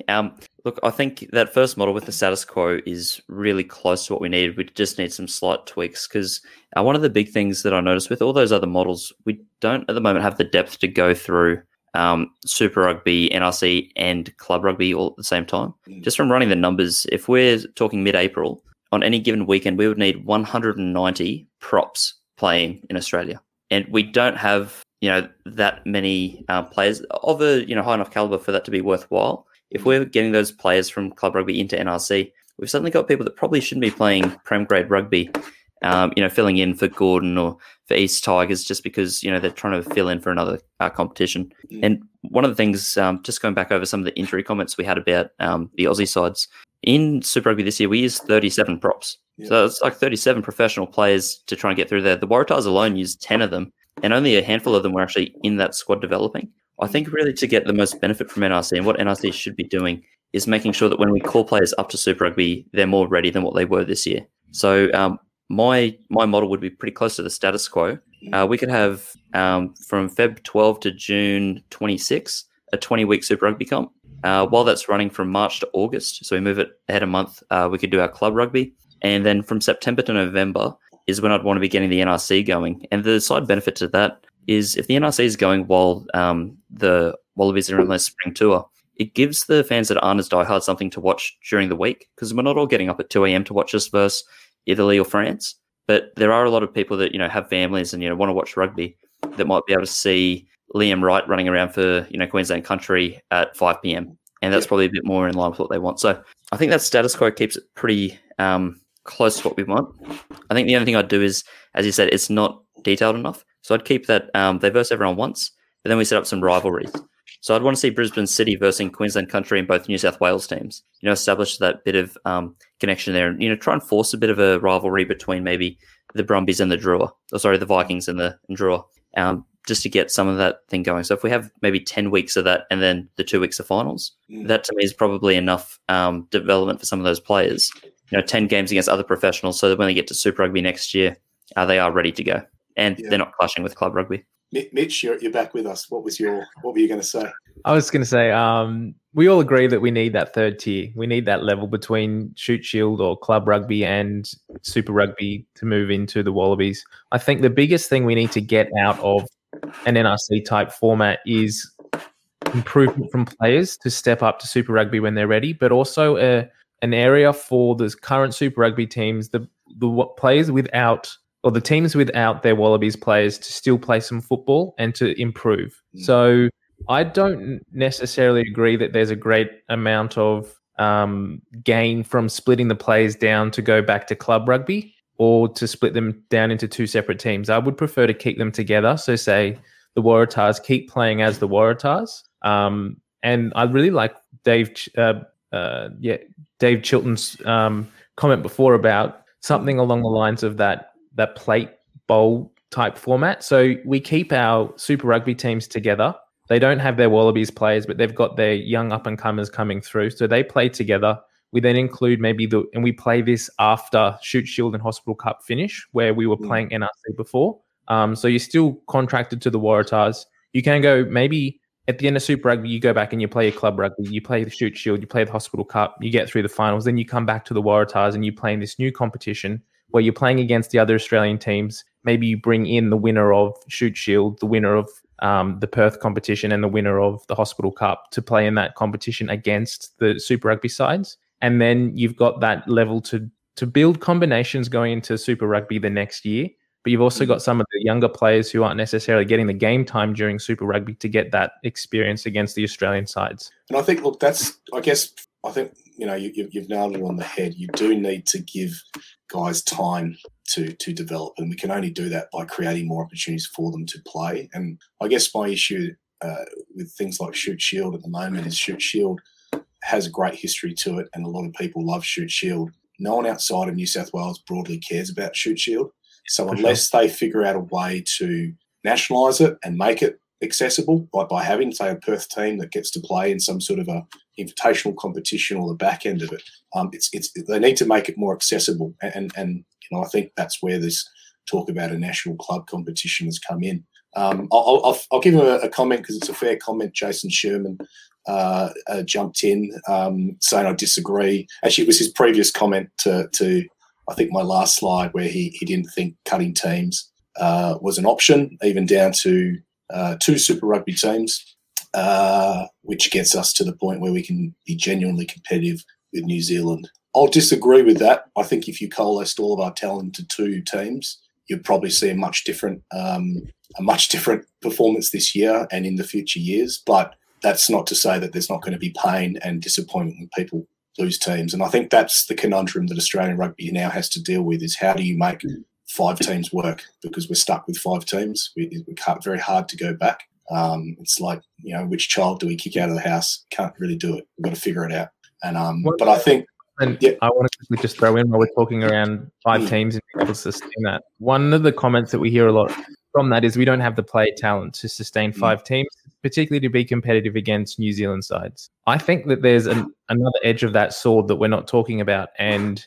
Look, I think that first model with the status quo is really close to what we need. We just need some slight tweaks, because one of the big things that I noticed with all those other models, we don't at the moment have the depth to go through Super Rugby, NRC, and Club Rugby all at the same time. Just from running the numbers, if we're talking mid-April, on any given weekend, we would need 190 props playing in Australia. And we don't have, that many players of a, high enough caliber for that to be worthwhile. If we're getting those players from Club Rugby into NRC, we've suddenly got people that probably shouldn't be playing Prem grade rugby, filling in for Gordon or for East Tigers just because, they're trying to fill in for another competition. And one of the things, just going back over some of the injury comments we had about the Aussie sides, in Super Rugby this year, we used 37 props. Yeah. So it's like 37 professional players to try and get through there. The Waratahs alone used 10 of them, and only a handful of them were actually in that squad developing. I think really to get the most benefit from NRC, and what NRC should be doing is making sure that when we call players up to Super Rugby, they're more ready than what they were this year. So my model would be pretty close to the status quo. We could have from Feb 12 to June 26, a 20-week Super Rugby comp. While that's running from March to August, so we move it ahead a month, we could do our Club Rugby. And then from September to November is when I'd want to be getting the NRC going. And the side benefit to that is if the NRC is going while the Wallabies are in their spring tour, it gives the fans that aren't as diehard something to watch during the week, because we're not all getting up at 2 a.m. to watch us versus Italy or France. But there are a lot of people that, you know, have families and, you know, want to watch rugby that might be able to see Liam Wright running around for, you know, Queensland country at 5 p.m. And that's probably a bit more in line with what they want. So I think that status quo keeps it pretty close to what we want. I think the only thing I'd do is, as you said, it's not detailed enough. So I'd keep that they verse everyone once, but then we set up some rivalries. So I'd want to see Brisbane City versus Queensland country in both New South Wales teams, you know, establish that bit of connection there and, you know, try and force a bit of a rivalry between maybe the Brumbies and the Drua, or sorry, the Vikings and the Drua, just to get some of that thing going. So if we have maybe 10 weeks of that and then the 2 weeks of finals, that to me is probably enough development for some of those players, you know, 10 games against other professionals so that when they get to Super Rugby next year, they are ready to go and they're not clashing with club rugby. Mitch, you're back with us. What were you going to say? I was going to say, we all agree that we need that third tier. We need that level between Shoot Shield or club rugby and Super Rugby to move into the Wallabies. I think the biggest thing we need to get out of an NRC type format is improvement from players to step up to Super Rugby when they're ready, but also an area for the current Super Rugby teams, the players without, or the teams without their Wallabies players, to still play some football and to improve. So I don't necessarily agree that there's a great amount of gain from splitting the players down to go back to club rugby or to split them down into two separate teams. I would prefer to keep them together. So say the Waratahs keep playing as the Waratahs. And I really like Dave Chilton's comment before about something along the lines of that plate bowl type format. So we keep our Super Rugby teams together. They don't have their Wallabies players, but they've got their young up-and-comers coming through. So they play together. We then include and we play this after Shoot Shield and Hospital Cup finish, where we were playing NRC before. So you're still contracted to the Waratahs. You can go, maybe at the end of Super Rugby, you go back and you play your club rugby, you play the Shoot Shield, you play the Hospital Cup, you get through the finals, then you come back to the Waratahs and you play in this new competition where you're playing against the other Australian teams. Maybe you bring in the winner of Shoot Shield, the winner of the Perth competition and the winner of the Hospital Cup to play in that competition against the Super Rugby sides. And then you've got that level to build combinations going into Super Rugby the next year. But you've also got some of the younger players who aren't necessarily getting the game time during Super Rugby to get that experience against the Australian sides. And I think, look, I think, you know, you've nailed it on the head. You do need to give guys time to develop, and we can only do that by creating more opportunities for them to play. And I guess my issue with things like Shoot Shield at the moment is Shoot Shield has a great history to it, and a lot of people love Shoot Shield. No one outside of New South Wales broadly cares about Shoot Shield. So unless they figure out a way to nationalise it and make it accessible, like by having, say, a Perth team that gets to play in some sort of a invitational competition or the back end of it, they need to make it more accessible. And you know, I think that's where this talk about a national club competition has come in. I'll give him a comment because it's a fair comment. Jason Sherman jumped in saying I disagree. Actually, it was his previous comment to I think my last slide where he didn't think cutting teams was an option, even down to two Super Rugby teams, which gets us to the point where we can be genuinely competitive with New Zealand. I'll disagree with that. I think if you coalesced all of our talent to two teams, you'd probably see a much different performance this year and in the future years. But that's not to say that there's not going to be pain and disappointment when people lose teams. And I think that's the conundrum that Australian rugby now has to deal with, is how do you make five teams work, because we're stuck with five teams. We can't, very hard to go back. It's like, you know, which child do we kick out of the house? Can't really do it. We've got to figure it out. And but I think, and yeah. I want to just throw in while we're talking around five teams and being able to sustain that. One of the comments that we hear a lot from that is we don't have the player talent to sustain five teams, particularly to be competitive against New Zealand sides. I think that there's another edge of that sword that we're not talking about, and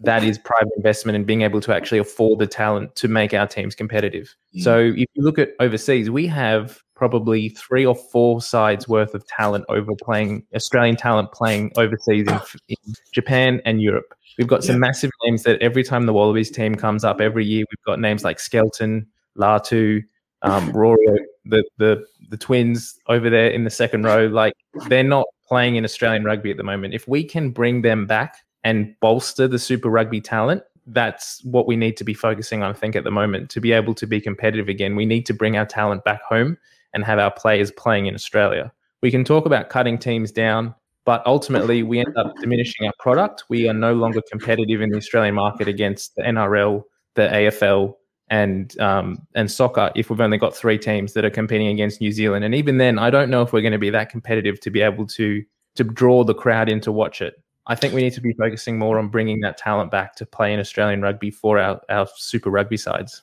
that is private investment and being able to actually afford the talent to make our teams competitive. Mm. So if you look at overseas, we have probably 3 or 4 sides worth of talent Australian talent playing overseas in Japan and Europe. We've got some massive names that every time the Wallabies team comes up every year, we've got names like Skelton, Latu, Rory, the twins over there in the second row, like they're not playing in Australian rugby at the moment. If we can bring them back and bolster the Super Rugby talent, that's what we need to be focusing on, I think, at the moment. To be able to be competitive again, we need to bring our talent back home and have our players playing in Australia. We can talk about cutting teams down, but ultimately we end up diminishing our product. We are no longer competitive in the Australian market against the NRL, the AFL, and soccer if we've only got three teams that are competing against New Zealand. And even then, I don't know if we're going to be that competitive to be able to draw the crowd in to watch it. I think we need to be focusing more on bringing that talent back to play in Australian rugby for our Super Rugby sides.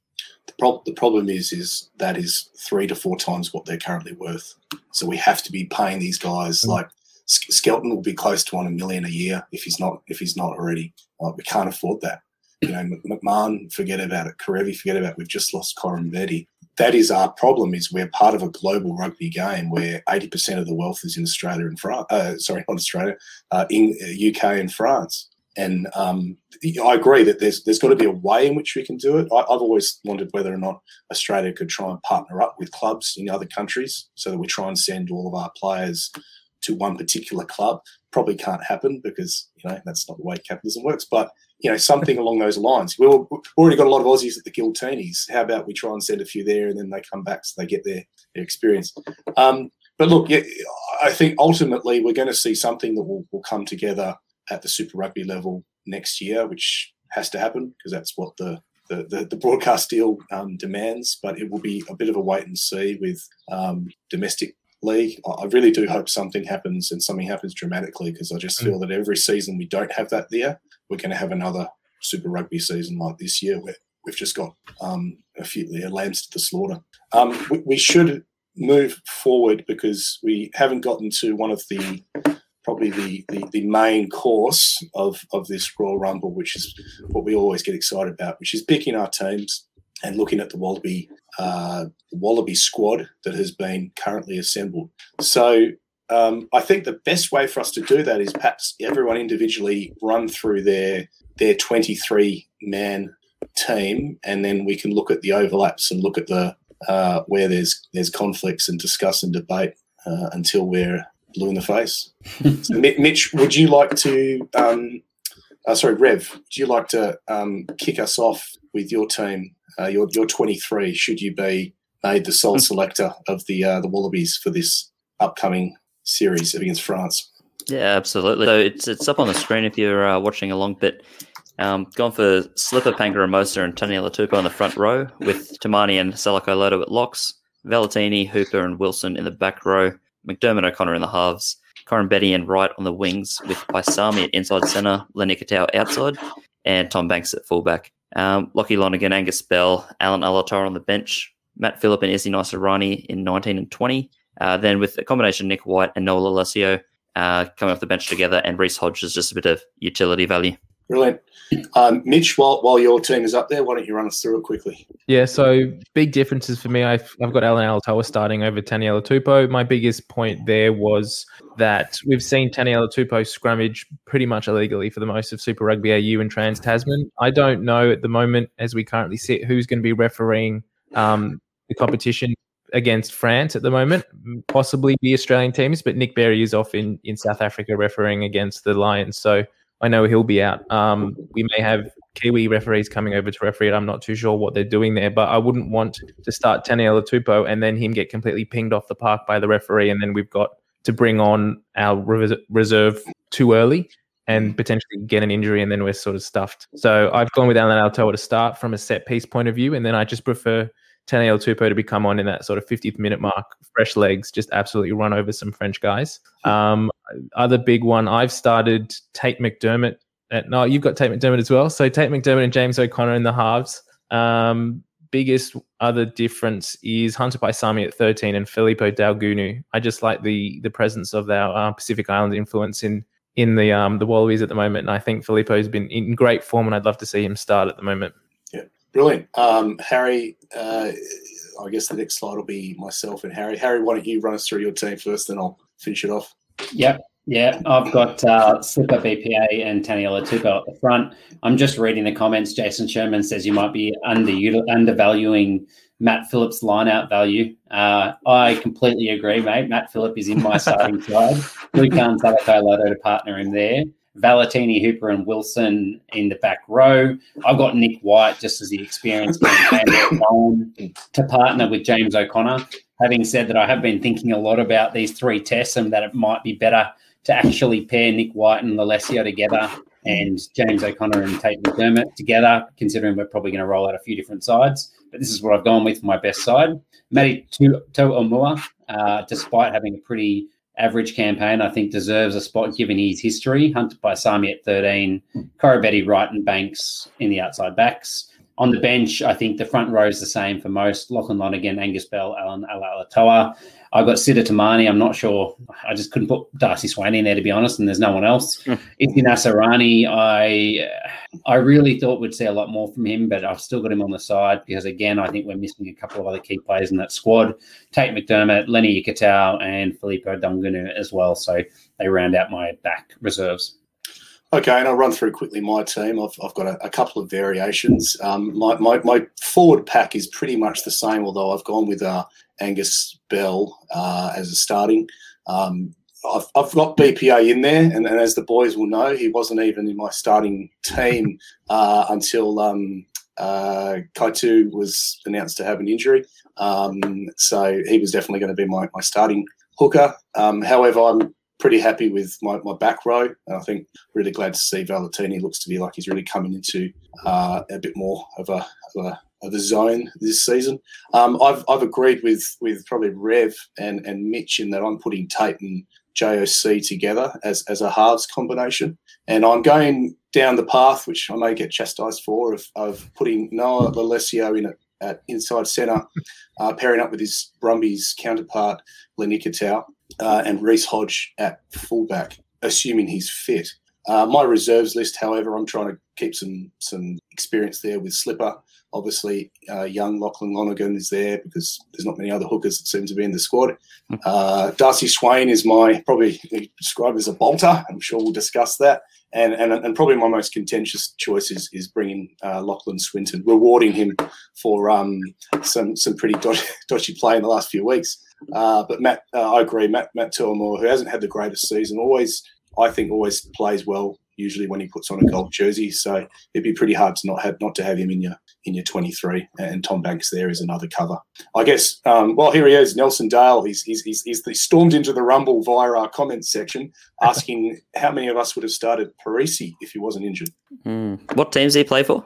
The problem is that is 3 to 4 times what they're currently worth. So we have to be paying these guys like Skelton will be close to $1 million a year if he's not already. We can't afford that. You know, McMahon, forget about it. Karevi, forget about it. We've just lost Corambetti. That is our problem. Is we're part of a global rugby game where 80% of the wealth is in Australia and France. In UK and France. And I agree that there's got to be a way in which we can do it. I've always wondered whether or not Australia could try and partner up with clubs in other countries so that we try and send all of our players to one particular club. Probably can't happen because, you know, that's not the way capitalism works. But, you know, something along those lines. We've already got a lot of Aussies at the Guiltinis. How about we try and send a few there and then they come back so they get their experience. But look, yeah, I think ultimately we're going to see something that will come together at the Super Rugby level next year, which has to happen because that's what the broadcast deal demands. But it will be a bit of a wait and see with domestic league. I really do hope something happens, and something happens dramatically, because I just feel that every season we don't have that there, we're going to have another Super Rugby season like this year where we've just got a few lambs to the slaughter. We should move forward because we haven't gotten to one of the probably the main course of this Royal Rumble, which is what we always get excited about, which is picking our teams and looking at the Wallaby squad that has been currently assembled. So I think the best way for us to do that is perhaps everyone individually run through their 23-man team, and then we can look at the overlaps and look at the where there's conflicts and discuss and debate until we're blue in the face. So, Mitch, would you like to? Rev, would you like to kick us off with your team, your 23? Should you be made the sole selector of the Wallabies for this upcoming series against France? Yeah, absolutely. So it's up on the screen if you're watching along. But gone for Slipper, Pangaramosa, and Taniela Tupou in the front row, with Timani and Salako Loto at locks, Valetini, Hooper, and Wilson in the back row. McDermott, O'Connor in the halves, Corambetti and Wright on the wings, with Paisami at inside centre, Len Ikitau outside, and Tom Banks at fullback. Lockie Lonergan, Angus Bell, Allan Alaalatoa on the bench, Matt Phillip and Izzy Naisarani in 19 and 20. Then with a combination of Nick White and Noah Lolesio coming off the bench together, and Reece Hodge is just a bit of utility value. Brilliant. Mitch, while your team is up there, why don't you run us through it quickly? Yeah, so big differences for me. I've got Allan Alaalatoa starting over Taniela Tupou. My biggest point there was that we've seen Taniela Tupou scrummage pretty much illegally for the most of Super Rugby AU and Trans Tasman. I don't know at the moment, as we currently sit, who's going to be refereeing the competition against France at the moment, possibly the Australian teams, but Nick Berry is off in South Africa refereeing against the Lions, so I know he'll be out. We may have Kiwi referees coming over to referee it. I'm not too sure what they're doing there, but I wouldn't want to start Taniela Tupou and then him get completely pinged off the park by the referee, and then we've got to bring on our reserve too early and potentially get an injury, and then we're sort of stuffed. So I've gone with Allan Alaalatoa to start from a set-piece point of view, and then I just prefer Taniela Tupou to become on in that sort of 50th minute mark, fresh legs, just absolutely run over some French guys. Other big one, I've started Tate McDermott. You've got Tate McDermott as well. So Tate McDermott and James O'Connor in the halves. Biggest other difference is Hunter Paisami at 13 and Filipo Daugunu. I just like the presence of our Pacific Island influence in the Wallabies at the moment. And I think Filipo's been in great form, and I'd love to see him start at the moment. Brilliant. Harry, I guess the next slide will be myself and Harry. Harry, why don't you run us through your team first, then I'll finish it off. Yep. Yeah, I've got Slipper BPA and Taniela Tupou at the front. I'm just reading the comments. Jason Sherman says you might be undervaluing Matt Phillip's line-out value. I completely agree, mate. Matt Phillip is in my starting side. Lucan Salako Loto to partner him there. Valetini, Hooper and Wilson in the back row. I've got Nick White just as the experience to partner with James O'Connor. Having said that, I have been thinking a lot about these three tests and that it might be better to actually pair Nick White and Lolesio together and James O'Connor and Tate McDermott together, considering we're probably going to roll out a few different sides. But this is what I've gone with for my best side. Matty Toomua, despite having a pretty average campaign, I think deserves a spot given his history. Hunted by Paisami at 13, Korobetti, Wright and Banks in the outside backs. On the bench, I think the front row is the same for most. Lockie Lonergan, Angus Bell, Allan Alaalatoa. I've got Sida Timani. I'm not sure. I just couldn't put Darcy Swain in there, to be honest, and there's no one else. Izzy Naisarani, I really thought we'd see a lot more from him, but I've still got him on the side because, again, I think we're missing a couple of other key players in that squad. Tate McDermott, Len Ikitau, and Filipo Daugunu as well. So they round out my back reserves. Okay, and I'll run through quickly my team. I've got a couple of variations. My forward pack is pretty much the same, although I've gone with Angus Bell as a starting. I've got BPA in there, and as the boys will know, he wasn't even in my starting team until Kaitu was announced to have an injury. So he was definitely going to be my starting hooker. However, I'm pretty happy with my back row, and I think really glad to see Valetini looks to be like he's really coming into a bit more of a zone this season. I've agreed with probably Rev and Mitch in that I'm putting Tate and JOC together as a halves combination, and I'm going down the path which I may get chastised for of putting Noah Lolesio in at inside centre, pairing up with his Brumbies counterpart Len Ikitau. And Reece Hodge at fullback, assuming he's fit. My reserves list, however, I'm trying to keep some experience there with Slipper. Obviously, young Lachlan Lonergan is there because there's not many other hookers that seem to be in the squad. Darcy Swain is my probably described as a bolter. I'm sure we'll discuss that. And probably my most contentious choice is bringing Lachlan Swinton, rewarding him for some pretty dodgy play in the last few weeks. But Matt, I agree, Matt Toomua, who hasn't had the greatest season, always plays well, usually when he puts on a gold jersey. So it'd be pretty hard to not to have him in your 23. And Tom Banks there is another cover, I guess. Well, here he is, Nelson Dale. He's stormed into the rumble via our comments section, asking how many of us would have started Parisi if he wasn't injured. What teams do you play for?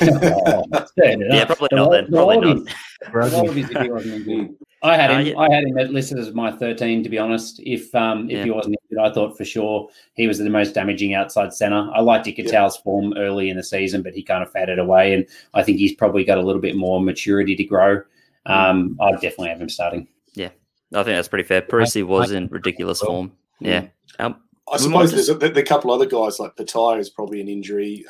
Yeah, probably not then. Probably not. I had him. I had him listed as my 13. To be honest, if he wasn't injured, I thought for sure he was the most damaging outside centre. I liked Ikitau's form early in the season, but he kind of faded away, and I think he's probably got a little bit more maturity to grow. I'd definitely have him starting. Yeah, I think that's pretty fair. Parisi was in ridiculous form. Yeah. I suppose there's a couple other guys like Patai is probably an injury.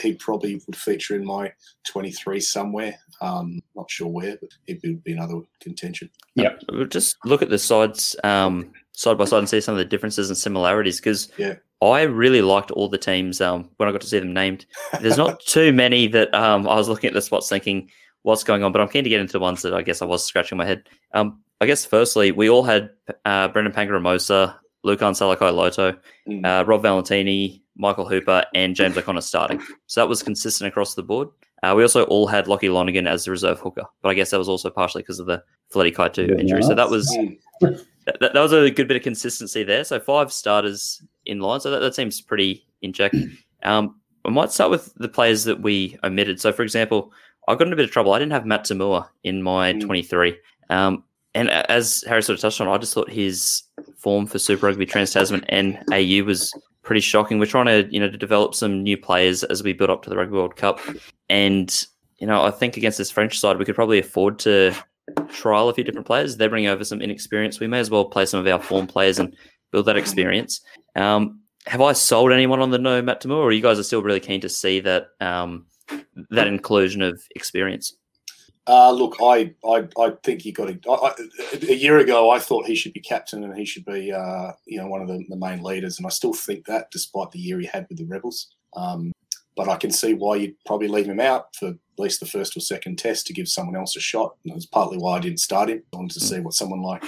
He probably would feature in my 23 somewhere. Not sure where, but it would be another contention. Yeah, we'll just look at the sides side by side and see some of the differences and similarities because I really liked all the teams when I got to see them named. There's not too many that I was looking at the spots thinking what's going on, but I'm keen to get into the ones that I guess I was scratching my head. I guess firstly, we all had Brendan Pangaramosa, Lucan Salako Loto, Rob Valetini, Michael Hooper, and James O'Connor starting. So that was consistent across the board. We also all had Lockie Lonergan as the reserve hooker, but I guess that was also partially because of the Fletti Kaitu injury. So that was that was a good bit of consistency there. So 5 starters in line. So that seems pretty in check. I might start with the players that we omitted. So, for example, I got in a bit of trouble. I didn't have Matt Toomua in my 23. And as Harry sort of touched on, I just thought his form for Super Rugby Trans Tasman and AU was pretty shocking. We're trying to, to develop some new players as we build up to the Rugby World Cup. And, I think against this French side, we could probably afford to trial a few different players. They're bringing over some inexperience. We may as well play some of our form players and build that experience. Have I sold anyone on the no Matt Toomua, or you guys are still really keen to see that inclusion of experience? Look, I think he got a year ago. I thought he should be captain and he should be one of the main leaders, and I still think that despite the year he had with the Rebels. But I can see why you'd probably leave him out for at least the first or second test to give someone else a shot. And that's partly why I didn't start him. I wanted to see what someone like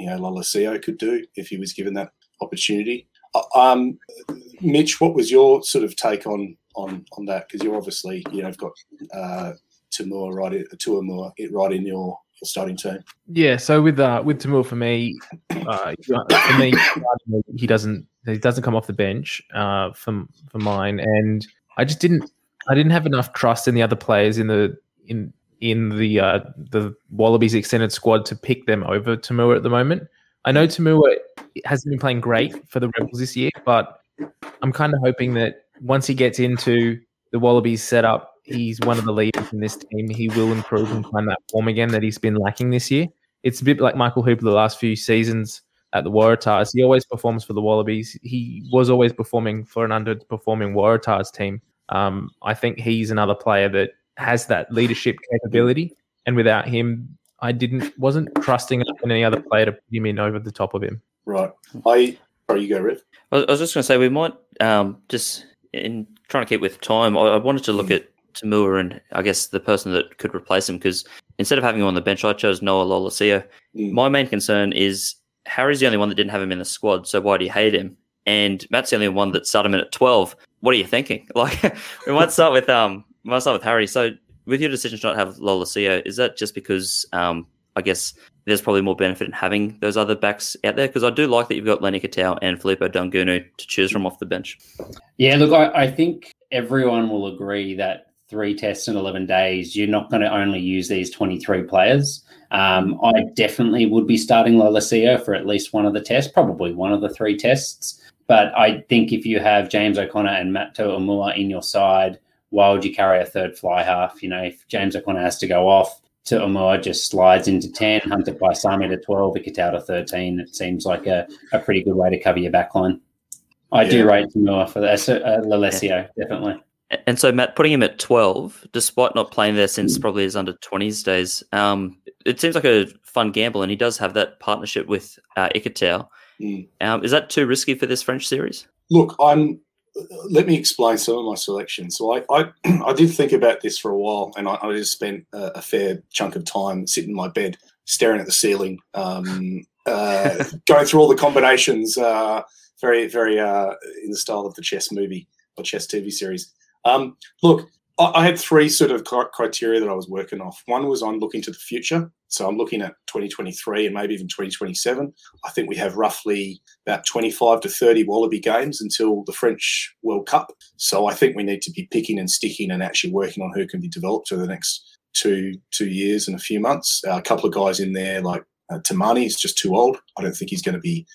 Lolesio could do if he was given that opportunity. Mitch, what was your sort of take on that? Because you're obviously you've got Toomua right in your starting team. Yeah, so with Toomua for me, he doesn't come off the bench for mine, and I didn't have enough trust in the other players in the Wallabies extended squad to pick them over Toomua at the moment. I know Toomua hasn't been playing great for the Rebels this year, but I'm kind of hoping that once he gets into the Wallabies setup, he's one of the leaders in this team. He will improve and find that form again that he's been lacking this year. It's a bit like Michael Hooper the last few seasons at the Waratahs. He always performs for the Wallabies. He was always performing for an underperforming Waratahs team. I think he's another player that has that leadership capability, and without him, I wasn't trusting in any other player to put him in over the top of him. Right. You go, Riff. I was just going to say we might just in trying to keep with time. I wanted to look at Toomua and I guess the person that could replace him, because instead of having him on the bench, I chose Noah Lolesio. Mm. My main concern is Harry's the only one that didn't have him in the squad, so why do you hate him? And Matt's the only one that started him at 12. What are you thinking? Like we might start with Harry. So with your decision to not have Lolesio, is that just because I guess there's probably more benefit in having those other backs out there? Because I do like that you've got Len Ikitau and Filipo Daugunu to choose from off the bench. Yeah, look, I think everyone will agree that 3 tests in 11 days, you're not going to only use these 23 players. I definitely would be starting Lolesio for at least one of the tests, probably one of the 3 tests. But I think if you have James O'Connor and Matt Toomua in your side, why would you carry a third fly half? If James O'Connor has to go off, Toomua just slides into 10, Hunter Paisami to 12, Ikitau to 13. It seems like a pretty good way to cover your backline. I do rate Toomua for that. Lolesio, definitely. And so, Matt, putting him at 12, despite not playing there since probably his under-20s days, it seems like a fun gamble, and he does have that partnership with Ikitau. Mm. Is that too risky for this French series? Look, let me explain some of my selections. So I did think about this for a while, and I just spent a fair chunk of time sitting in my bed staring at the ceiling, going through all the combinations, very, very in the style of the chess movie or chess TV series. Look, I had 3 sort of criteria that I was working off. One was I'm looking to the future. So I'm looking at 2023 and maybe even 2027. I think we have roughly about 25 to 30 Wallaby games until the French World Cup. So I think we need to be picking and sticking and actually working on who can be developed over the next two years and a few months. A couple of guys in there like Timani is just too old. I don't think he's going to be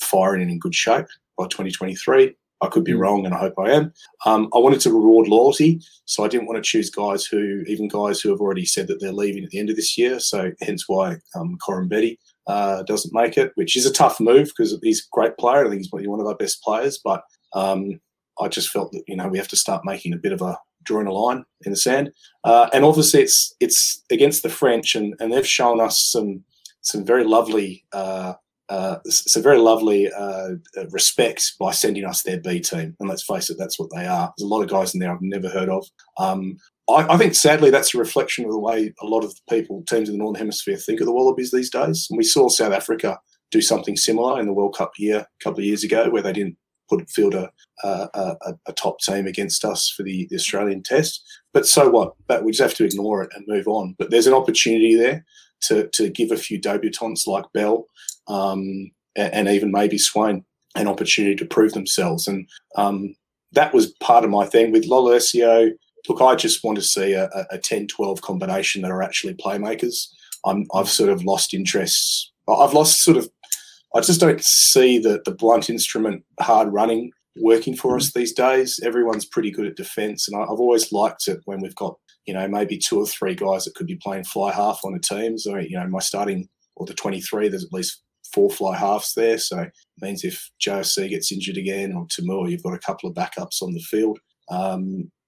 firing and in good shape by 2023. I could be wrong, and I hope I am. I wanted to reward loyalty, so I didn't want to choose guys who have already said that they're leaving at the end of this year, so hence why Corambetti doesn't make it, which is a tough move because he's a great player. I think he's one of our best players, but I just felt that, we have to start making a bit of drawing a line in the sand. And obviously it's against the French, and they've shown us some very lovely respect by sending us their B team. And let's face it, that's what they are. There's a lot of guys in there I've never heard of. I think, sadly, that's a reflection of the way a lot of teams in the Northern Hemisphere think of the Wallabies these days. And we saw South Africa do something similar in the World Cup year a couple of years ago where they didn't field a top team against us for the Australian test. But so what? But we just have to ignore it and move on. But there's an opportunity there to give a few debutants like Bell and even maybe Swain an opportunity to prove themselves. And that was part of my thing. With Lolesio, look, I just want to see a 10-12 combination that are actually playmakers. I've sort of lost interest. I've lost sort of – I just don't see the blunt instrument hard running working for us these days. Everyone's pretty good at defence, and I've always liked it when we've got, maybe 2 or 3 guys that could be playing fly half on a team. So, my starting or the 23, there's at least 4 fly halves there. So it means if JOC gets injured again or Toomua, you've got a couple of backups on the field.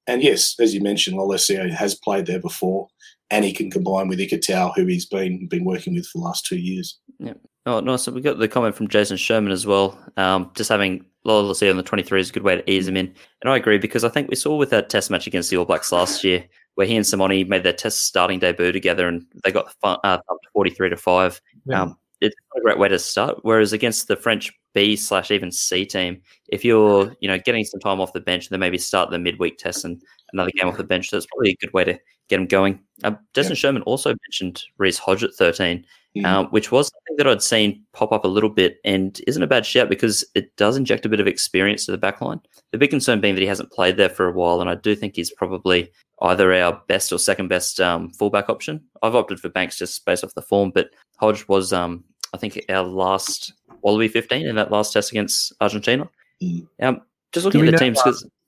And yes, as you mentioned, Lolesio has played there before, and he can combine with Ikitau, who he's been working with for the last 2 years. Yeah. Oh, no, so we got the comment from Jason Sherman as well. Just having Lolesio on the 23 is a good way to ease him in. And I agree, because I think we saw with that test match against the All Blacks last year, where he and Simoni made their test starting debut together and they got up to 43-5. Yeah. It's a great way to start. Whereas against the French B/even C team, if you're getting some time off the bench, then maybe start the midweek test and another game off the bench. That's probably a good way to get him going. Desmond Sherman also mentioned Reece Hodge at 13, which was something that I'd seen pop up a little bit and isn't a bad shout because it does inject a bit of experience to the back line. The big concern being that he hasn't played there for a while, and I do think he's probably either our best or second best fullback option. I've opted for Banks just based off the form, but Hodge was, I think, our last Wallaby 15 in that last test against Argentina. Just looking at the teams,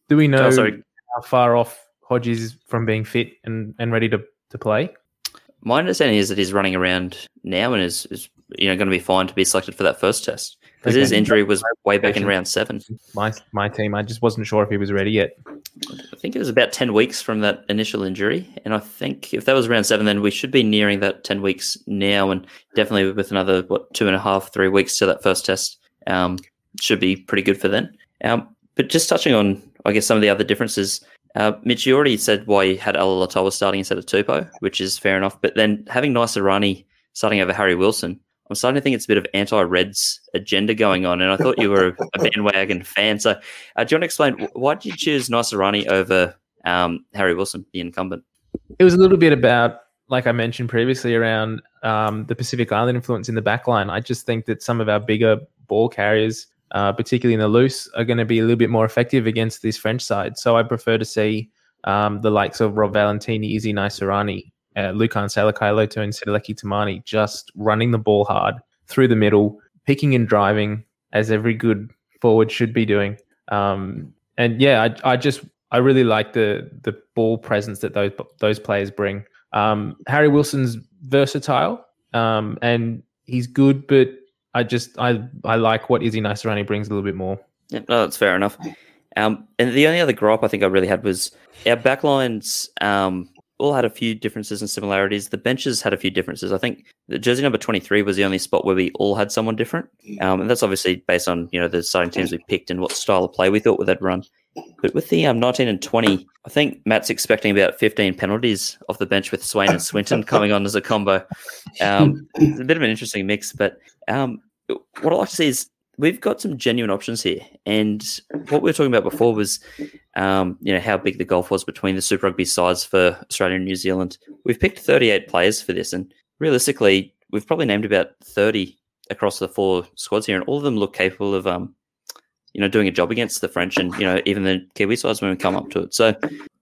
do we know how far off Hodge is from being fit and ready to play? My understanding is that he's running around now and is going to be fine to be selected for that first test because his injury was way back in round 7. My team, I just wasn't sure if he was ready yet. I think it was about 10 weeks from that initial injury, and I think if that was round 7, then we should be nearing that 10 weeks now, and definitely with another 2.5-3 weeks to that first test, should be pretty good for then. But just touching on, I guess, some of the other differences. Mitch, you already said why you had Alaalatoa starting instead of Tupou, which is fair enough. But then having Naisarani starting over Harry Wilson, I'm starting to think it's a bit of anti-Reds agenda going on. And I thought you were a bandwagon fan. So do you want to explain, why did you choose Naisarani over Harry Wilson, the incumbent? It was a little bit about, like I mentioned previously, around the Pacific Island influence in the back line. I just think that some of our bigger ball carriers, particularly in the loose, are going to be a little bit more effective against this French side. So I prefer to see the likes of Rob Valentini, Izzy Naisarani, Lukan Salako Loto and Salako Timani just running the ball hard through the middle, picking and driving, as every good forward should be doing. I really like the ball presence that those players bring. Harry Wilson's versatile and he's good, but I like what Izzy Naisarani brings a little bit more. Yeah, no, that's fair enough. And the only other gripe I think I really had was our backlines all had a few differences and similarities. The benches had a few differences. I think the jersey number 23 was the only spot where we all had someone different. And that's obviously based on the starting teams we picked and what style of play we thought with that run. But with the 19 and 20, I think Matt's expecting about 15 penalties off the bench with Swain and Swinton coming on as a combo. It's a bit of an interesting mix, but what I'd like to see is we've got some genuine options here. And what we were talking about before was, how big the gulf was between the Super Rugby sides for Australia and New Zealand. We've picked 38 players for this, and realistically, we've probably named about 30 across the 4 squads here, and all of them look capable of doing a job against the French and, even the Kiwi sides when we come up to it. So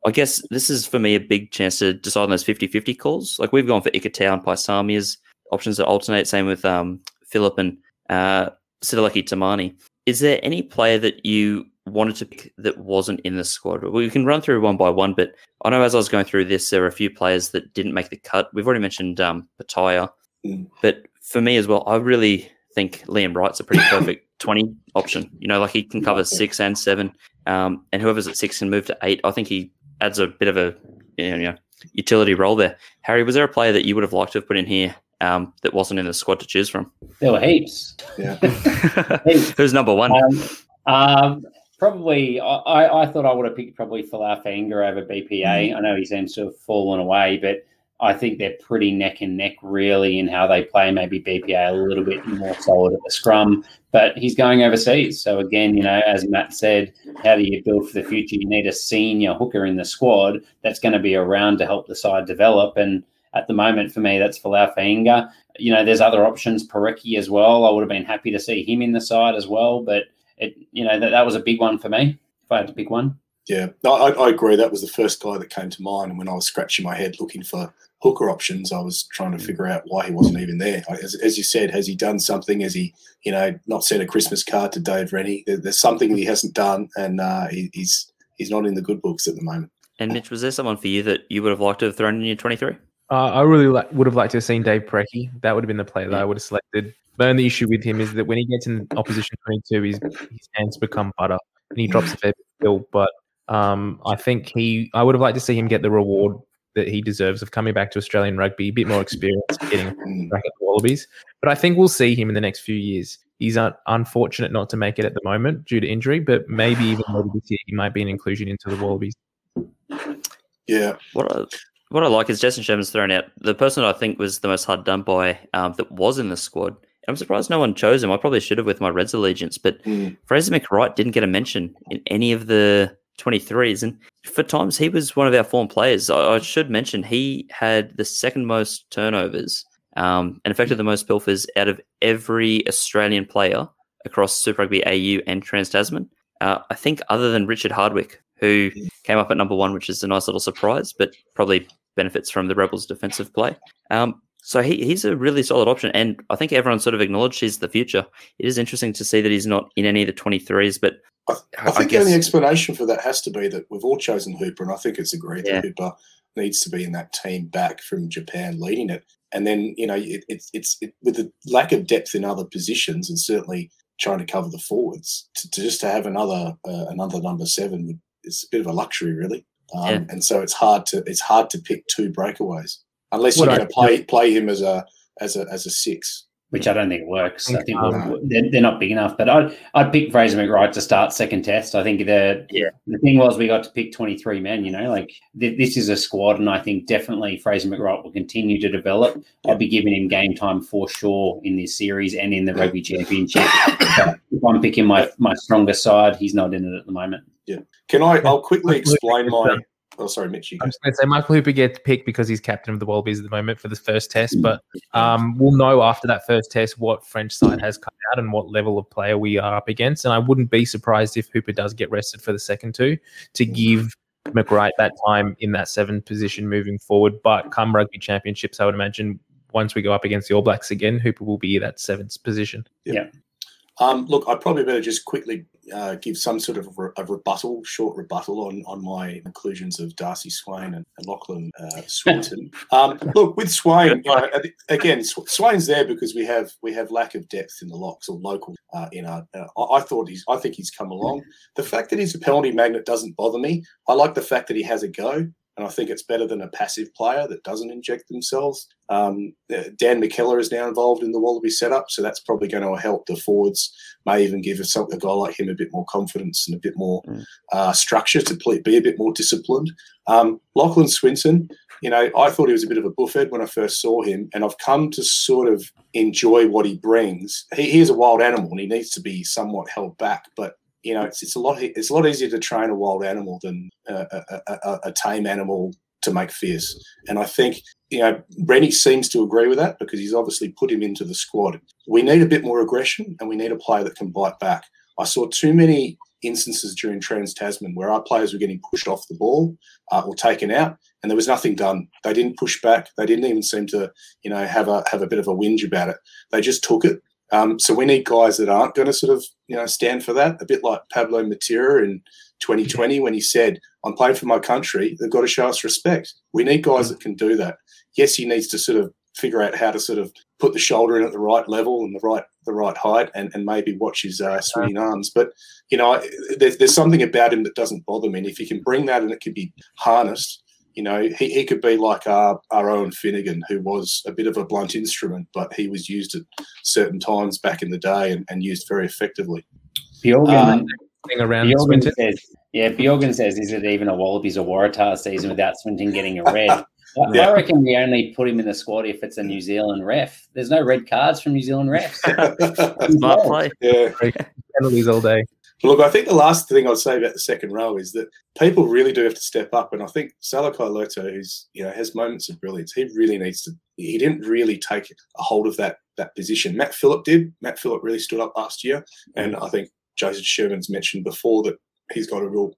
I guess this is, for me, a big chance to decide on those 50-50 calls. Like, we've gone for Ikitau and Paisami as options that alternate, same with Phillip and Sitalaki Tamani. Is there any player that you wanted to pick that wasn't in the squad? We can run through one by one, but I know as I was going through this, there were a few players that didn't make the cut. We've already mentioned Pataya, but for me as well, I really think Liam Wright's a pretty perfect 20 option. He can cover 6 and 7, and whoever's at 6 can move to 8. I think he adds a bit of a utility role there. Harry, was there a player that you would have liked to have put in here that wasn't in the squad to choose from? There were heaps. Yeah. Heaps. Who's number one? Probably, I thought I would have picked probably Falafianga over BPA. I know his name's sort of fallen away, but I think they're pretty neck and neck really in how they play. Maybe BPA a little bit more solid at the scrum, but he's going overseas. So again, as Matt said, how do you build for the future? You need a senior hooker in the squad that's going to be around to help the side develop. And at the moment, for me, that's Falafianga. There's other options, Parecki as well. I would have been happy to see him in the side as well, but that was a big one for me if I had to pick one. Yeah, I agree. That was the first guy that came to mind. And when I was scratching my head looking for hooker options, I was trying to figure out why he wasn't even there. As you said, has he done something? Has he, not sent a Christmas card to Dave Rennie? There's something he hasn't done, and he's not in the good books at the moment. And Mitch, was there someone for you that you would have liked to have thrown in your 23? I really would have liked to have seen Dave Parecki. That would have been the player that I would have selected. My only issue with him is that when he gets in opposition 22, his hands become butter and he drops a fair bit of skill, but I think I would have liked to see him get the reward that he deserves of coming back to Australian rugby, a bit more experience, getting back at the Wallabies. But I think we'll see him in the next few years. He's unfortunate not to make it at the moment due to injury, but maybe even later this year he might be an inclusion into the Wallabies. Yeah. What I like is Jason Sherman's thrown out. The person that I think was the most hard done by that was in the squad, I'm surprised no one chose him. I probably should have with my Reds allegiance, but Fraser McWright didn't get a mention in any of the 23s. And for times, he was one of our form players. I should mention he had the second most turnovers and affected the most pilfers out of every Australian player across Super Rugby AU and Trans Tasman. I think other than Richard Hardwick, who came up at number one, which is a nice little surprise, but probably benefits from the Rebels' defensive play. So he's a really solid option, and I think everyone sort of acknowledged he's the future. It is interesting to see that he's not in any of the 23s, but I think the only explanation for that has to be that we've all chosen Hooper, and I think it's agreed that Hooper needs to be in that team back from Japan leading it. And then, you know, it's with the lack of depth in other positions and certainly trying to cover the forwards, to have another number seven, it's a bit of a luxury, really. And so it's hard to pick two breakaways unless you're going to play him as a six. Which I don't think works. I think they're not big enough. But I'd pick Fraser McWright to start second test. I think the thing was we got to pick 23 men, you know. Like, this is a squad, and I think definitely Fraser McWright will continue to develop. I'll be giving him game time for sure in this series and in the Rugby Championship. But if I'm picking my stronger side, he's not in it at the moment. Yeah. I'll quickly explain my – oh, sorry, Mitch. I was going to say Michael Hooper gets picked because he's captain of the Wallabies at the moment for the first test, but we'll know after that first test what French side has come out and what level of player we are up against. And I wouldn't be surprised if Hooper does get rested for the second two to give McWright that time in that seven position moving forward. But come Rugby Championships, I would imagine once we go up against the All Blacks again, Hooper will be that seventh position. Yeah. Look, I probably better just quickly give some sort of a short rebuttal on my conclusions of Darcy Swain and Lachlan Swinton. Look, with Swain, you know, again, Swain's there because we have lack of depth in the locks or local. I think he's come along. The fact that he's a penalty magnet doesn't bother me. I like the fact that he has a go. And I think it's better than a passive player that doesn't inject themselves. Dan McKellar is now involved in the Wallaby setup, so that's probably going to help the forwards, may even give a guy like him a bit more confidence and a bit more structure to be a bit more disciplined. Lachlan Swinton, you know, I thought he was a bit of a buffhead when I first saw him, and I've come to sort of enjoy what he brings. He is a wild animal and he needs to be somewhat held back, but you know, it's a lot easier to train a wild animal than a tame animal to make fierce. And I think, you know, Rennie seems to agree with that because he's obviously put him into the squad. We need a bit more aggression and we need a player that can bite back. I saw too many instances during Trans-Tasman where our players were getting pushed off the ball or taken out and there was nothing done. They didn't push back. They didn't even seem to, you know, have a bit of a whinge about it. They just took it. So we need guys that aren't going to sort of, you know, stand for that, a bit like Pablo Matera in 2020 when he said, I'm playing for my country, they've got to show us respect. We need guys that can do that. Yes, he needs to sort of figure out how to sort of put the shoulder in at the right level and the right height and maybe watch his swinging arms. But, you know, there's something about him that doesn't bother me. And if he can bring that and it could be harnessed, you know, he could be like our Owen Finnegan, who was a bit of a blunt instrument, but he was used at certain times back in the day and used very effectively. Bjorgen says, is it even a Wallabies or Waratah season without Swinton getting a red? I reckon we only put him in the squad if it's a New Zealand ref. There's no red cards from New Zealand refs. Smart play. Yeah. Penalties all day. Look, I think the last thing I'd say about the second row is that people really do have to step up, and I think Salako Loto, who's, you know, has moments of brilliance, he really needs to. He didn't really take a hold of that position. Matt Phillip did. Matt Phillip really stood up last year, and I think Jason Sherman's mentioned before that he's got a real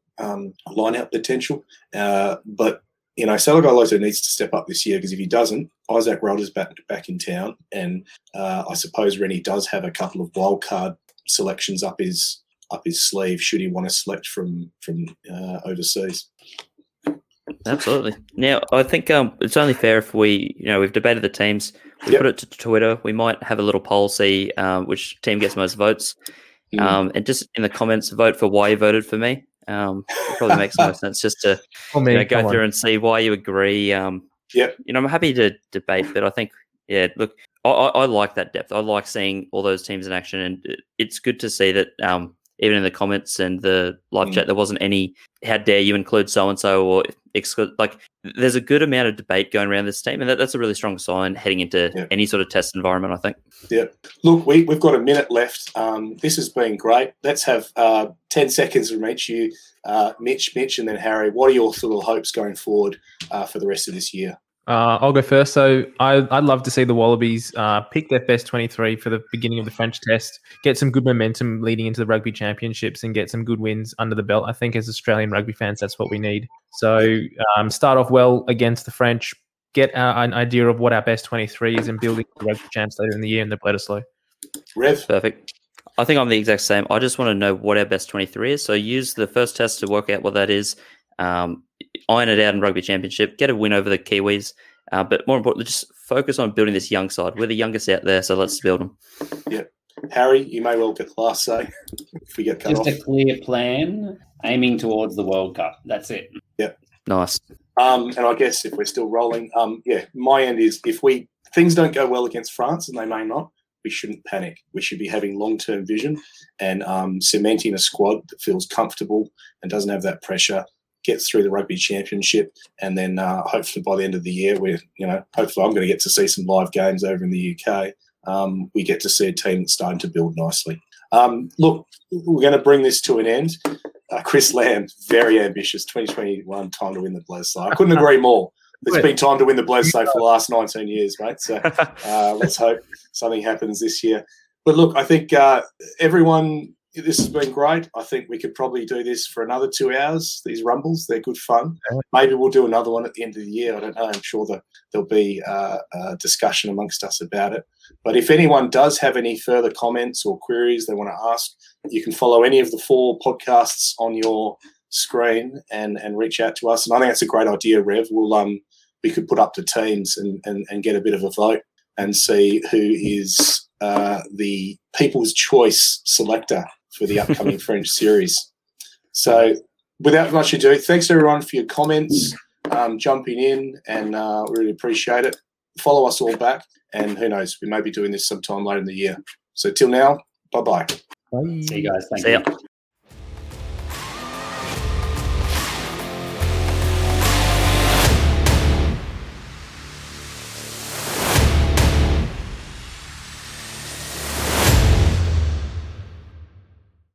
line-out potential. But you know, Salako Loto needs to step up this year because if he doesn't, Isaac Rolder's back in town, and I suppose Rennie does have a couple of wild card selections up his sleeve should he want to select from overseas. Absolutely. Now, I think it's only fair if we, you know, we've debated the teams, we put it to Twitter, we might have a little poll, see which team gets most votes. And just in the comments, vote for why you voted for me. It probably makes more sense just to go through and see why you agree. I'm happy to debate, but I think, I like that depth. I like seeing all those teams in action, and it's good to see that even in the comments and the live chat, there wasn't any, how dare you include so-and-so or exclude. Like, there's a good amount of debate going around this team, and that's a really strong sign heading into any sort of test environment, I think. Yeah. Look, we've got a minute left. This has been great. Let's have 10 seconds from you, Mitch, and then Harry. What are your little hopes going forward for the rest of this year? I'll go first. So I'd love to see the Wallabies pick their best 23 for the beginning of the French test, get some good momentum leading into the Rugby Championships, and get some good wins under the belt. I think as Australian rugby fans, that's what we need. So start off well against the French, get an idea of what our best 23 is, and building the Rugby Champs later in the year in the Bledisloe. Rev. Perfect. I think I'm the exact same. I just want to know what our best 23 is. So use the first test to work out what that is. Iron it out in Rugby Championship, get a win over the Kiwis, but more importantly, just focus on building this young side. We're the youngest out there, so let's build them. Yeah. Harry, you may well get the last say if we get cut off. Just a clear plan, aiming towards the World Cup. That's it. Yeah. Nice. And I guess if we're still rolling, my end is if things don't go well against France, and they may not, we shouldn't panic. We should be having long-term vision and cementing a squad that feels comfortable and doesn't have that pressure. Get through the Rugby Championship, and then hopefully by the end of the year, hopefully I'm going to get to see some live games over in the UK. We get to see a team that's starting to build nicely. Look, we're going to bring this to an end. Chris Lamb, very ambitious, 2021, time to win the Bledisloe. I couldn't agree more. It's been time to win the Bledisloe for the last 19 years, mate. So let's hope something happens this year. But look, I think everyone... This has been great. I think we could probably do this for another 2 hours. These rumbles, they're good fun. Maybe we'll do another one at the end of the year. I don't know. I'm sure that there'll be a discussion amongst us about it. But if anyone does have any further comments or queries they want to ask, you can follow any of the 4 podcasts on your screen and reach out to us. And I think that's a great idea, Rev. We could put up the teams and get a bit of a vote and see who is the people's choice selector for the upcoming French series. So without much ado, thanks everyone for your comments, jumping in, and we really appreciate it. Follow us all back, and who knows, we may be doing this sometime later in the year. So till now, bye-bye. Bye. See you guys. Thank you.